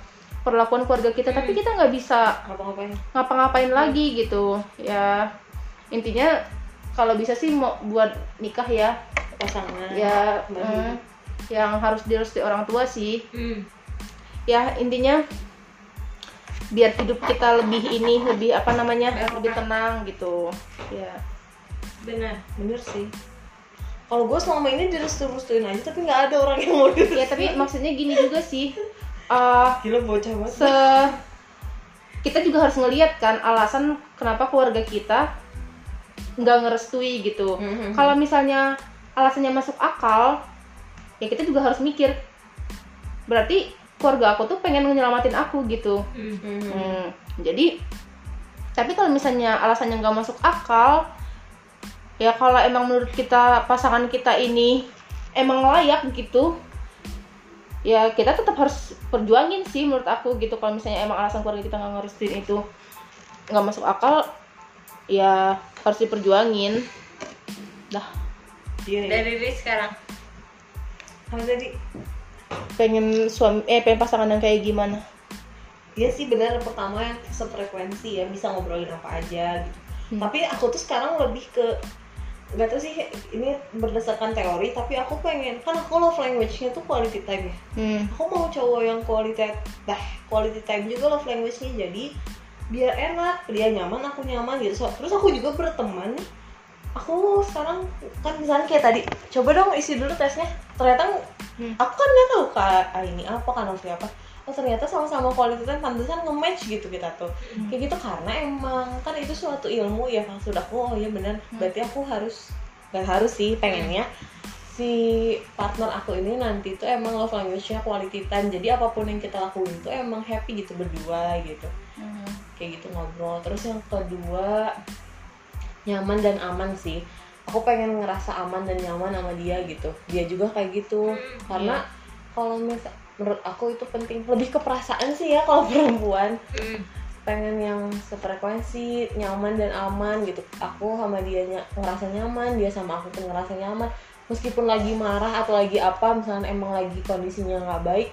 perlakuan keluarga kita, hmm. tapi kita nggak bisa ngapa-ngapain, ngapa-ngapain hmm. lagi gitu ya. Intinya kalau bisa sih mau buat nikah ya pasangan ya hmm, yang harus direstui orang tua sih. hmm. Ya intinya biar hidup kita lebih ini, lebih apa namanya, lebih tenang gitu ya. Benar, benar sih. Kalau gue selama ini direstu-restuin aja, tapi nggak ada orang yang mau direstuin. Ya tapi maksudnya gini juga sih, uh, gila bocah banget. Se- kita juga harus ngelihat kan alasan kenapa keluarga kita nggak ngerestui gitu. Mm-hmm. Kalau misalnya alasannya masuk akal, ya kita juga harus mikir. Berarti keluarga aku tuh pengen menyelamatin aku gitu. Mm-hmm. Hmm, jadi, tapi kalau misalnya alasannya nggak masuk akal, ya kalau emang menurut kita pasangan kita ini emang layak gitu, ya kita tetap harus perjuangin sih menurut aku gitu. Kalau misalnya emang alasan keluarga kita nggak ngerestuin itu nggak masuk akal, ya harus diperjuangin. Dah. Dari Riris sekarang. Apa tadi? Pengen suami eh pengen pasangan yang kayak gimana? Iya sih benar, pertama yang sefrekuensi ya, bisa ngobrolin apa aja gitu. Hmm. Tapi aku tuh sekarang lebih ke, nggak tahu sih ini berdasarkan teori, tapi aku pengen, kan aku love language-nya tuh quality time ya. Hmm. Aku mau cowok yang quality dah quality time juga love language-nya, jadi biar enak, dia nyaman, aku nyaman gitu. So, terus aku juga berteman. Aku sekarang kan misalnya kayak tadi, coba dong isi dulu tesnya. Ternyata hmm. aku kan nggak tahu kak Aini apa kan Nofri apa. Oh ternyata sama-sama kualitasnya pantesan nge-match gitu kita tuh. Hmm. Kayak gitu karena emang kan itu suatu ilmu ya, maksud aku. Oh ya benar. Hmm. Berarti aku harus, nggak harus sih, pengennya si partner aku ini nanti tuh emang love language-nya quality time. Jadi apapun yang kita lakuin tuh emang happy gitu berdua gitu. Hmm. Kayak gitu ngobrol. Terus yang kedua, nyaman dan aman sih. Aku pengen ngerasa aman dan nyaman sama dia gitu. Dia juga kayak gitu. Hmm, karena iya. Kalau misal menurut aku itu penting, lebih ke perasaan sih ya kalau perempuan. Hmm. Pengen yang sefrekuensi, nyaman dan aman gitu. Aku sama dia ny- ngerasa nyaman, dia sama aku pun ngerasa nyaman. Meskipun lagi marah atau lagi apa, misalnya emang lagi kondisinya enggak baik,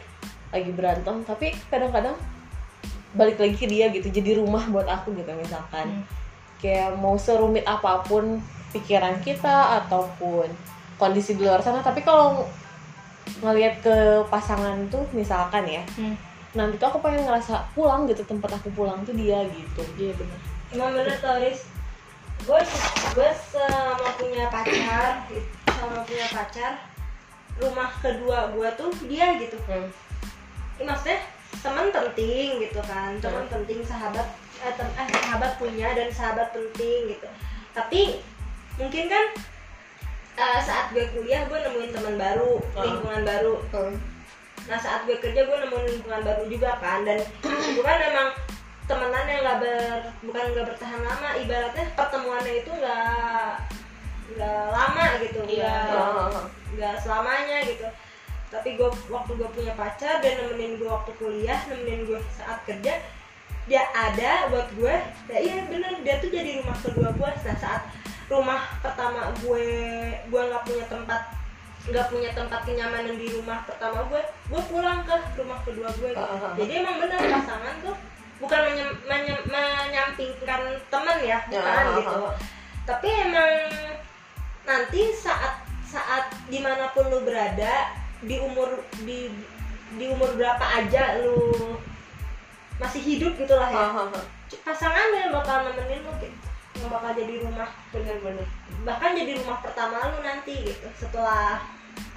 lagi berantem, tapi kadang-kadang balik lagi ke dia gitu. Jadi rumah buat aku gitu misalkan. Hmm. Kayak mau serumit apapun pikiran kita ataupun kondisi di luar sana, tapi kalau ngelihat ke pasangan tuh misalkan ya, hmm. nanti tuh aku pengen ngerasa pulang gitu, tempat aku pulang tuh dia gitu. Iya benar. Emang bener Toris, gue gue sama punya pacar, sama punya pacar, rumah kedua gue tuh dia gitu. Hmm. Maksudnya teman penting gitu kan, teman hmm. penting, sahabat. Eh, tem- eh sahabat punya dan sahabat penting gitu. Tapi mungkin kan uh, saat gue kuliah gue nemuin teman baru, oh. lingkungan baru. Oh. Nah saat gue kerja gue nemuin lingkungan baru juga kan, dan gue kan memang temenan yang nggak ber bukan nggak bertahan lama, ibaratnya pertemuannya itu nggak nggak lama gitu, nggak yeah. nggak selamanya gitu. Tapi gue waktu gue punya pacar dan nemenin gue waktu kuliah, nemenin gue saat kerja, dia ada buat gue. Ya iya bener, dia tuh jadi rumah kedua gue. Nah saat rumah pertama gue gue nggak punya tempat nggak punya tempat kenyamanan di rumah pertama gue, gue pulang ke rumah kedua gue. Uh-huh. Jadi emang bener pasangan tuh bukan menyem- menyem- menyampingkan teman ya, bukan uh-huh. gitu. Tapi emang nanti saat saat dimanapun lu berada, di umur di di umur berapa aja lu masih hidup gitulah ya. Uh, uh, uh. Pasangan yang bakal nemenin lu gitu. Yang bakal jadi rumah bener-bener. Bahkan jadi rumah pertama lu nanti gitu. Setelah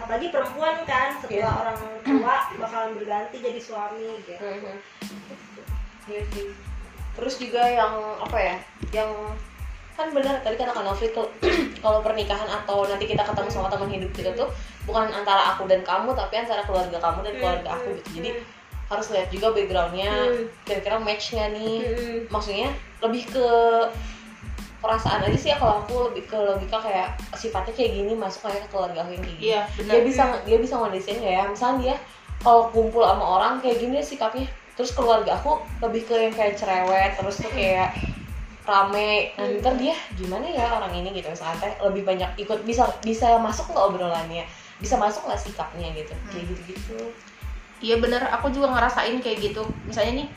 apalagi perempuan kan, setelah yeah. orang tua bakalan berganti jadi suami gitu. Uh-huh. Iya sih. Terus juga yang apa ya? Yang kan benar tadi kata Nofri tuh kalau pernikahan atau nanti kita ketemu sama teman hidup kita tuh bukan antara aku dan kamu, tapi antara keluarga kamu dan keluarga aku gitu. Jadi harus lihat juga backgroundnya, hmm. kira-kira match nggak nih, hmm. maksudnya lebih ke perasaan aja sih ya. Kalau aku lebih ke logika, kayak sifatnya kayak gini masuk kayak ke keluarga aku yang kayak gini, ya, dia bisa dia bisa ngondesin nggak ya, misalnya dia kalau kumpul sama orang kayak gini sikapnya, terus keluarga aku lebih ke yang kayak cerewet, terus tuh kayak rame, hmm. nanti ntar dia gimana ya orang ini gitu, misalnya lebih banyak ikut, bisa bisa masuk nggak obrolannya, bisa masuk nggak sikapnya gitu, hmm. kayak gitu gitu. Iya bener, aku juga ngerasain kayak gitu. Misalnya nih,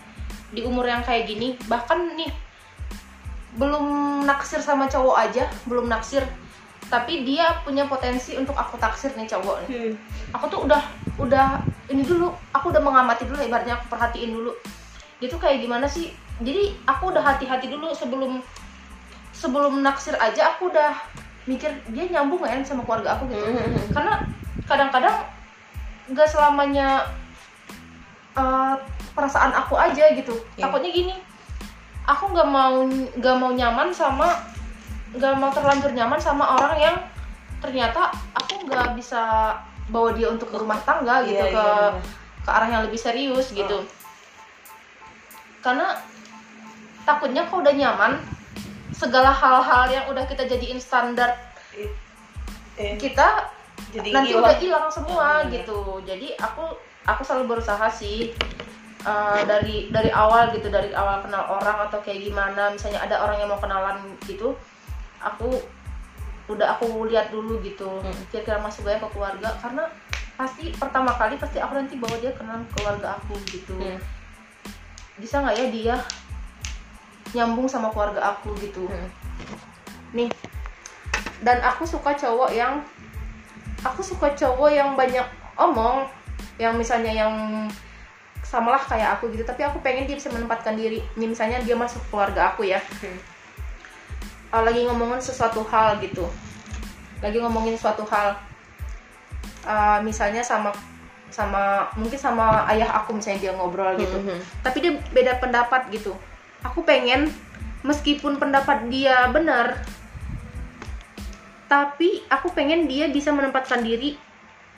di umur yang kayak gini, bahkan nih belum naksir sama cowok aja, belum naksir, tapi dia punya potensi untuk aku taksir nih cowok nih. Hmm. Aku tuh udah udah ini dulu, aku udah mengamati dulu, ibaratnya aku perhatiin dulu dia tuh kayak gimana sih. Jadi aku udah hati-hati dulu sebelum sebelum naksir aja, aku udah mikir dia nyambung kan sama keluarga aku gitu. Hmm. Karena kadang-kadang gak selamanya uh, perasaan aku aja gitu. Yeah. Takutnya gini, aku nggak mau nggak mau nyaman sama nggak mau terlanjur nyaman sama orang yang ternyata aku nggak bisa bawa dia untuk rumah tangga gitu. Yeah, ke yeah, yeah. ke arah yang lebih serius gitu. Oh. Karena takutnya kalau udah nyaman, segala hal-hal yang udah kita jadiin standar It, eh, kita jadi nanti ilang. udah hilang semua. Oh, gitu. Yeah. Jadi aku aku selalu berusaha sih. Uh, dari dari awal gitu, dari awal kenal orang atau kayak gimana, misalnya ada orang yang mau kenalan gitu, aku udah aku lihat dulu gitu, hmm. kira-kira masuk gak ya ke keluarga, karena pasti pertama kali pasti aku nanti bawa dia kenalan keluarga aku gitu. Hmm. Bisa nggak ya dia nyambung sama keluarga aku gitu. Hmm. Nih, dan aku suka cowok yang aku suka cowok yang banyak omong, yang misalnya yang samalah kayak aku gitu, tapi aku pengen dia bisa menempatkan diri. Ini misalnya dia masuk keluarga aku ya, hmm. uh, lagi ngomongin sesuatu hal gitu, lagi ngomongin suatu hal, uh, misalnya sama sama mungkin sama ayah aku misalnya dia ngobrol gitu, hmm. tapi dia beda pendapat gitu. Aku pengen meskipun pendapat dia benar, tapi aku pengen dia bisa menempatkan diri.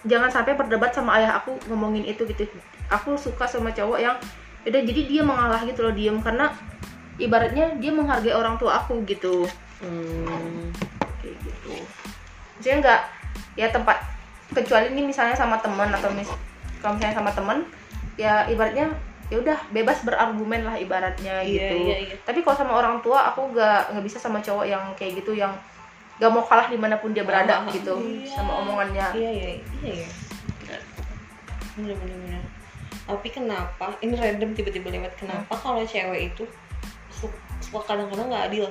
Jangan sampai berdebat sama ayah aku ngomongin itu gitu. Aku suka sama cowok yang udah jadi dia mengalah gitu loh, diem, karena ibaratnya dia menghargai orang tua aku gitu. Hmm. Kayak gitu. Jadi enggak ya tempat kecuali ini misalnya sama teman atau mis kalau misalnya sama teman ya ibaratnya ya udah bebas berargumen lah ibaratnya gitu. Yeah, yeah, yeah. Tapi kalau sama orang tua aku enggak enggak bisa sama cowok yang kayak gitu, yang gak mau kalah dimanapun dia berada. Oh, gitu. Iya, sama omongannya. Iya, iya, iya, iya. Bener-bener. Tapi kenapa, ini random tiba-tiba lewat, kenapa hmm. kalau cewek itu suka kadang-kadang gak adil?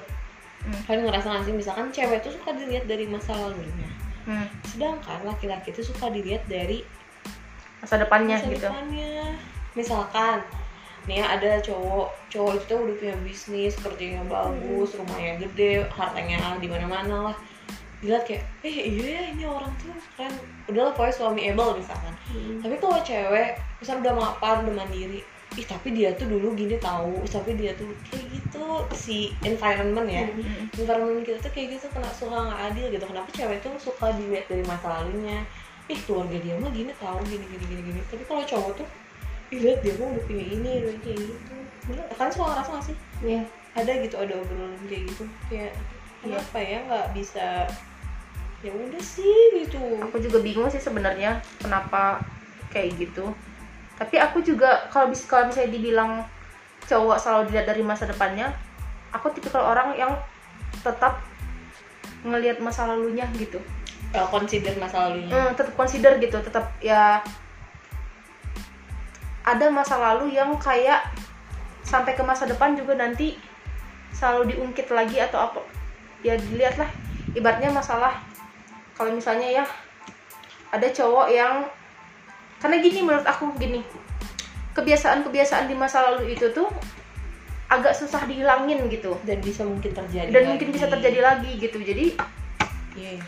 Hmm. Kalian ngerasa gak sih, misalkan cewek itu suka dilihat dari masa lalunya, hmm. sedangkan laki-laki itu suka dilihat dari masa depannya, masa gitu depannya. Misalkan nih ada cowok, cowok itu udah punya bisnis, kerjanya bagus, rumahnya gede, hartanya di mana-mana lah. Dilihat kayak, eh iya ya ini orang tuh keren. Udahlah pokoknya suami able misalkan. Hmm. Tapi kalau cewek, misalnya udah mapan, udah mandiri. Ih tapi dia tuh dulu gini tahu, tapi dia tuh kayak gitu si environment ya. Hmm. Environment kita tuh kayak gitu, kena suka nggak adil gitu. Kenapa cewek tuh suka dilihat dari masa lalunya? Ih keluarga dia mah gini tahu, gini gini gini gini. Tapi kalau cowok tuh lihat dia mau udah punya ini, udah kayak gitu. Kan suka ngerasa gak sih? Iya. Ada gitu, ada obrolan kayak gitu. Kayak kenapa ya nggak bisa? Ya udah sih gitu. Aku juga bingung sih sebenarnya kenapa kayak gitu. Tapi aku juga kalau bisa kalau misalnya dibilang cowok selalu dilihat dari masa depannya, aku tipikal orang yang tetap ngelihat masa lalunya gitu. Oh, consider masa lalunya. Hmm, tetap consider gitu, tetap ya. Ada masa lalu yang kayak sampai ke masa depan juga nanti selalu diungkit lagi atau apa ya, dilihat lah ibaratnya masalah. Kalau misalnya ya ada cowok yang karena gini, menurut aku gini, kebiasaan-kebiasaan di masa lalu itu tuh agak susah dihilangin gitu, dan bisa mungkin terjadi dan lagi. mungkin bisa terjadi lagi gitu. Jadi yeah.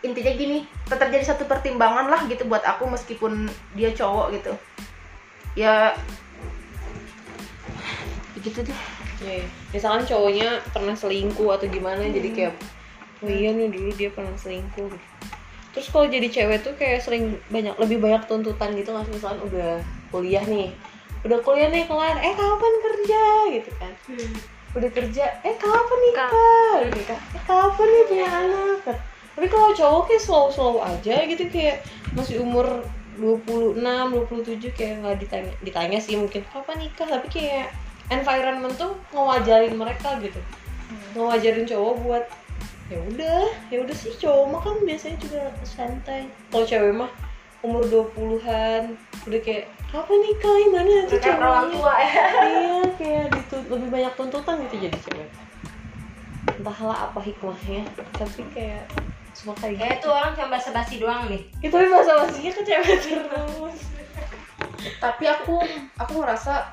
intinya gini, tetap jadi satu pertimbangan lah gitu buat aku, meskipun dia cowok gitu ya begitu deh. Yeah. Misalkan cowoknya pernah selingkuh atau gimana, hmm. jadi kayak oh iya nih dulu dia pernah selingkuh. Terus kalau jadi cewek tuh kayak sering banyak lebih banyak tuntutan gitu kan. Misalkan udah kuliah nih, udah kuliah nih kelar, eh kapan kerja gitu kan. Hmm. Udah kerja, eh kapan nikah, Kap. nikah, eh kapan nih punya anak. Tapi kalau cowok kayak slow-slow aja gitu, kayak masih umur dua puluh enam, dua puluh tujuh kayak nggak ditanya, ditanya sih mungkin kapan nikah, tapi kayak environment tuh ngewajarin mereka gitu, ngewajarin cowok buat ya udah, ya udah sih cowok mah kan biasanya juga santai. Kalau cewek mah umur dua puluhan udah kayak apa nih kali mana itu cewek orang tua ya. Iya, kayak gitu lebih banyak tuntutan gitu jadi cewek. Entahlah apa hikmahnya, tapi kayak semua kayak kayak itu orang cuma basa-basi doang nih. Itu tapi basa-basinya ke cewek terus. Tapi aku aku ngerasa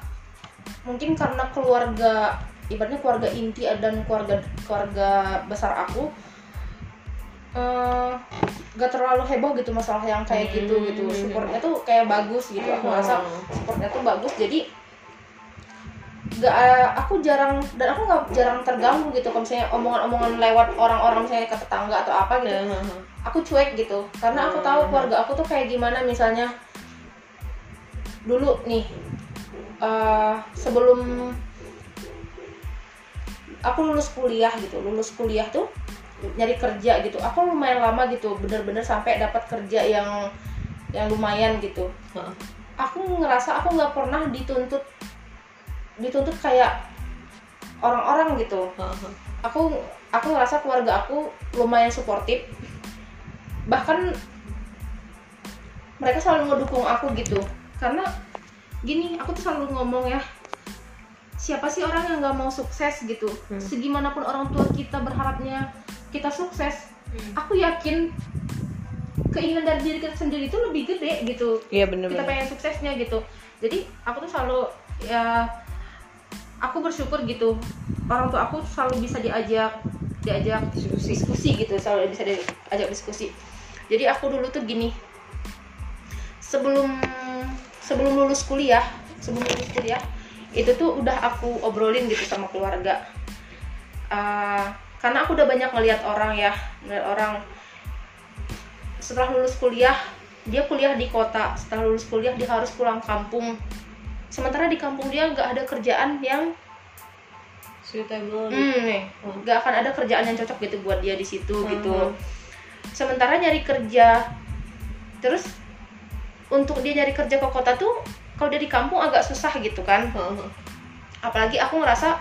mungkin karena keluarga ibaratnya keluarga inti dan keluarga keluarga besar aku nggak uh, terlalu heboh gitu masalah yang kayak hmm. gitu gitu supportnya tuh kayak bagus gitu aku rasa supportnya tuh bagus jadi nggak aku jarang dan aku nggak jarang terganggu gitu kalau misalnya omongan-omongan lewat orang-orang misalnya ke tetangga atau apa gitu hmm. aku cuek gitu karena aku tahu keluarga aku tuh kayak gimana misalnya dulu nih uh, sebelum aku lulus kuliah gitu lulus kuliah tuh nyari kerja gitu, aku lumayan lama gitu, bener-bener sampai dapat kerja yang yang lumayan gitu. Hmm. Aku ngerasa aku nggak pernah dituntut, dituntut kayak orang-orang gitu. Hmm. Aku aku ngerasa keluarga aku lumayan suportif, bahkan mereka selalu ngedukung aku gitu. Karena gini, aku tuh selalu ngomong ya. Siapa sih orang yang nggak mau sukses gitu? Hmm. Segimanapun orang tua kita berharapnya kita sukses, hmm. aku yakin keinginan dari diri kita sendiri itu lebih gede gitu. Iya benar. Kita pengen suksesnya gitu. Jadi aku tuh selalu ya aku bersyukur gitu. Orang tua aku selalu bisa diajak diajak diskusi, diskusi gitu, selalu bisa diajak diskusi. Jadi aku dulu tuh gini. Sebelum sebelum lulus kuliah, sebelum lulus kuliah itu tuh udah aku obrolin gitu sama keluarga. Uh, karena aku udah banyak ngelihat orang ya ngelihat orang setelah lulus kuliah dia kuliah di kota, setelah lulus kuliah dia harus pulang kampung sementara di kampung dia nggak ada kerjaan yang suitable hmm, nggak akan ada kerjaan yang cocok gitu buat dia di situ hmm. gitu sementara nyari kerja terus untuk dia nyari kerja ke kota tuh kalau dia di kampung agak susah gitu kan hmm. apalagi aku ngerasa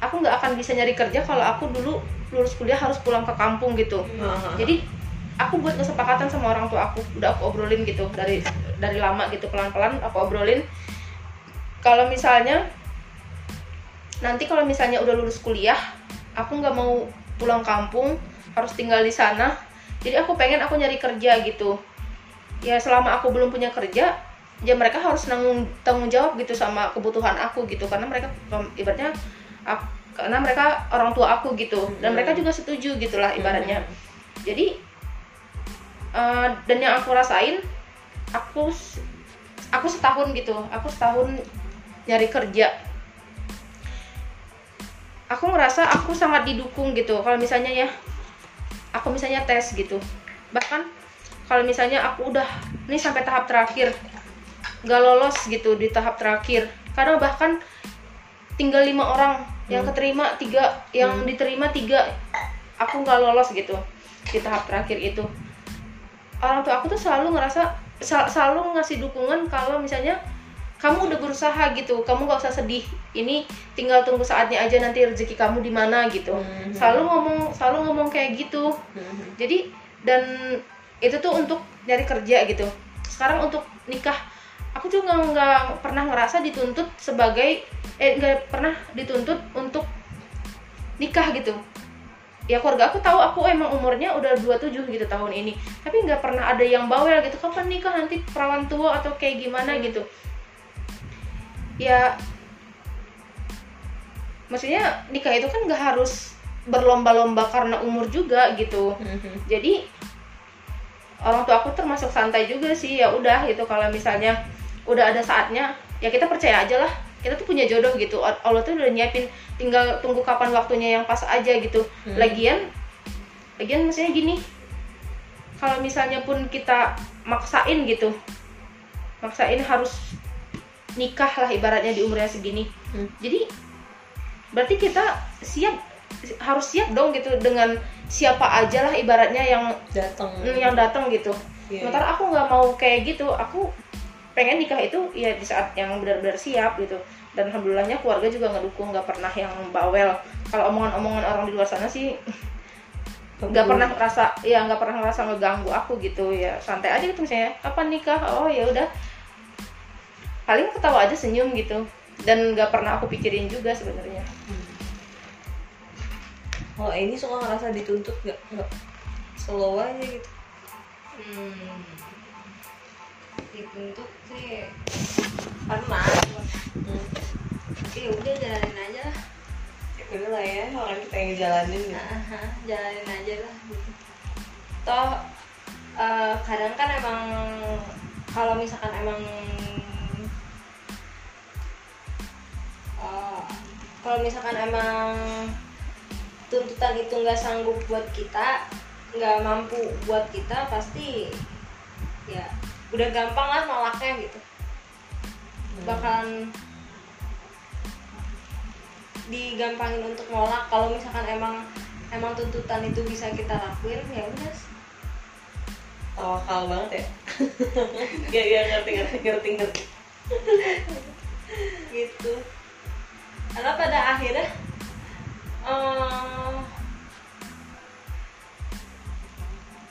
aku nggak akan bisa nyari kerja kalau aku dulu lulus kuliah harus pulang ke kampung gitu. Hmm. Jadi aku buat kesepakatan sama orang tua aku, udah aku obrolin gitu dari dari lama gitu pelan-pelan aku obrolin. Kalau misalnya nanti kalau misalnya udah lulus kuliah, aku nggak mau pulang kampung, harus tinggal di sana. Jadi aku pengen aku nyari kerja gitu. Ya selama aku belum punya kerja, ya mereka harus nanggung tanggung jawab gitu sama kebutuhan aku gitu karena mereka ibaratnya Aku, karena mereka orang tua aku gitu dan mereka juga setuju gitulah ibaratnya jadi uh, dan yang aku rasain aku aku setahun gitu aku setahun nyari kerja aku ngerasa aku sangat didukung gitu kalau misalnya ya aku misalnya tes gitu bahkan kalau misalnya aku udah ini sampai tahap terakhir gak lolos gitu di tahap terakhir karena bahkan tinggal lima orang yang hmm. keterima tiga yang hmm. diterima tiga aku nggak lolos gitu di tahap terakhir itu orang tua aku tuh selalu ngerasa sel- selalu ngasih dukungan kalau misalnya kamu udah berusaha gitu kamu nggak usah sedih ini tinggal tunggu saatnya aja nanti rezeki kamu di mana gitu hmm. selalu ngomong selalu ngomong kayak gitu hmm. jadi dan itu tuh untuk nyari kerja gitu sekarang untuk nikah aku juga nggak pernah ngerasa dituntut sebagai eh nggak pernah dituntut untuk nikah gitu ya keluarga aku tahu aku emang umurnya udah dua puluh tujuh gitu tahun ini tapi nggak pernah ada yang bawel gitu kapan nikah nanti perawan tua atau kayak gimana gitu ya maksudnya nikah itu kan nggak harus berlomba-lomba karena umur juga gitu jadi orang tua aku termasuk santai juga sih ya udah gitu kalau misalnya udah ada saatnya ya kita percaya aja lah kita tuh punya jodoh gitu Allah tuh udah nyiapin tinggal tunggu kapan waktunya yang pas aja gitu hmm. lagian lagian maksudnya gini kalau misalnya pun kita maksain gitu maksain harus nikah lah ibaratnya di umurnya segini hmm. jadi berarti kita siap harus siap dong gitu dengan siapa aja lah ibaratnya yang datang yang datang gitu yeah. sementara aku nggak mau kayak gitu aku pengen nikah itu ya di saat yang benar-benar siap gitu dan alhamdulillahnya keluarga juga ngedukung nggak pernah yang bawel kalau omongan-omongan orang di luar sana sih nggak pernah merasa ya nggak pernah merasa ngeganggu aku gitu ya, santai aja gitu. Misalnya kapan nikah, oh ya udah paling ketawa aja, senyum gitu, dan nggak pernah aku pikirin juga sebenarnya. Kalau oh, ini suka ngerasa dituntut nggak nggak slow aja gitu. Hmm. Dituntut sih karena hmm. ya udah jalanin aja lah. Udah lah ya, orang kita yang jalanin gitu. Aha, jalanin aja lah gitu. Toh uh, kadang kan emang kalau misalkan emang uh, kalau misalkan emang tuntutan itu nggak sanggup buat kita, nggak mampu buat kita, pasti ya udah gampang lah nolaknya gitu. hmm. Bakalan digampangin untuk nolak. Kalau misalkan emang emang tuntutan itu bisa kita lakuin, ya udah. Tawakal banget ya. Ya ya ngerti ngerti ngerti ngerti. Gitu. Karena pada akhirnya Uh,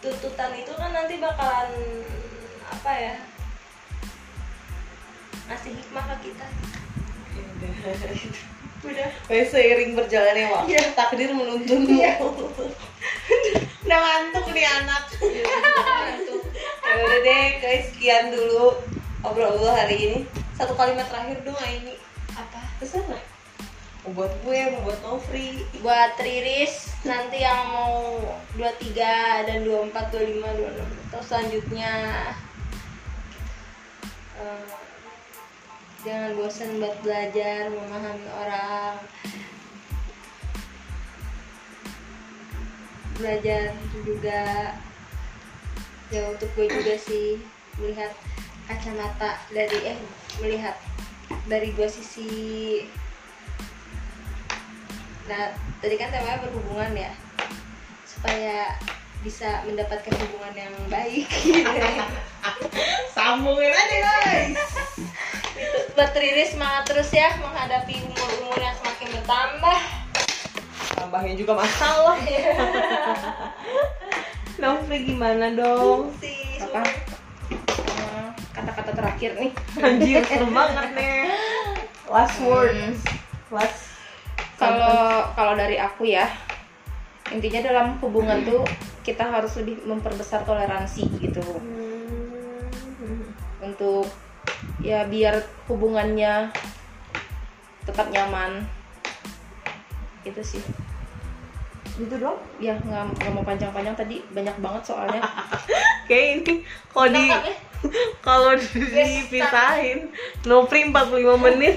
tuntutan itu kan nanti bakalan apa ya, ngasih hikmah ke kita. Udah, udah seiring berjalannya waktu, yeah. takdir menuntunmu. Yeah. Udah ngantuk nih anak. Ya udah deh guys, sekian dulu obrolan hari ini. Satu kalimat terakhir dong Aini. Apa? Pesan nggak? Buat gue, buat Nofri, buat Riris nanti yang mau dua puluh tiga dan dua puluh empat, dua puluh lima, dua puluh enam atau selanjutnya. Uh, jangan bosan buat belajar, memahami orang, belajar juga ya. Untuk gue juga sih, melihat kacamata dari eh melihat dari dua sisi. Nah, tadi kan temanya berhubungan ya, supaya bisa mendapatkan hubungan yang baik. Sambungin aja guys. Buat Riris, semangat terus ya menghadapi umur-umur yang semakin bertambah. Tambahnya juga masalah. Nofri gimana dong? Si, apa? Uh, kata-kata terakhir nih. Anjir, seru banget nih. Last word. Hmm. Last. Kalau kalau dari aku ya, intinya dalam hubungan hmm. tuh kita harus lebih memperbesar toleransi gitu. hmm. Untuk ya biar hubungannya tetap nyaman. Itu sih. Gitu dong? Ya nggak nggak mau panjang-panjang, tadi banyak banget soalnya. Kayak ini kalau di kalau dipisahin Nofri empat puluh lima menit,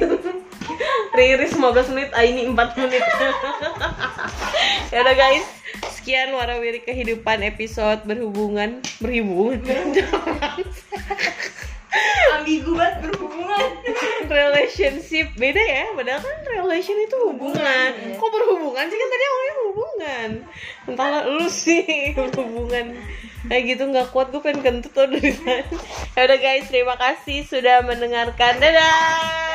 Riris lima belas menit, Aini empat menit. Ya udah guys, sekian Warawiri Kehidupan episode berhubungan berhubungan ambigu banget, berhubungan relationship. Beda ya, padahal kan relation itu hubungan, hubungan. Kok berhubungan sih, kan tadi awalnya hubungan. Entahlah lu sih berhubungan kayak gitu, nggak kuat gue pengen kentut tuh dari tadi. Ya udah guys, terima kasih sudah mendengarkan. Dadah.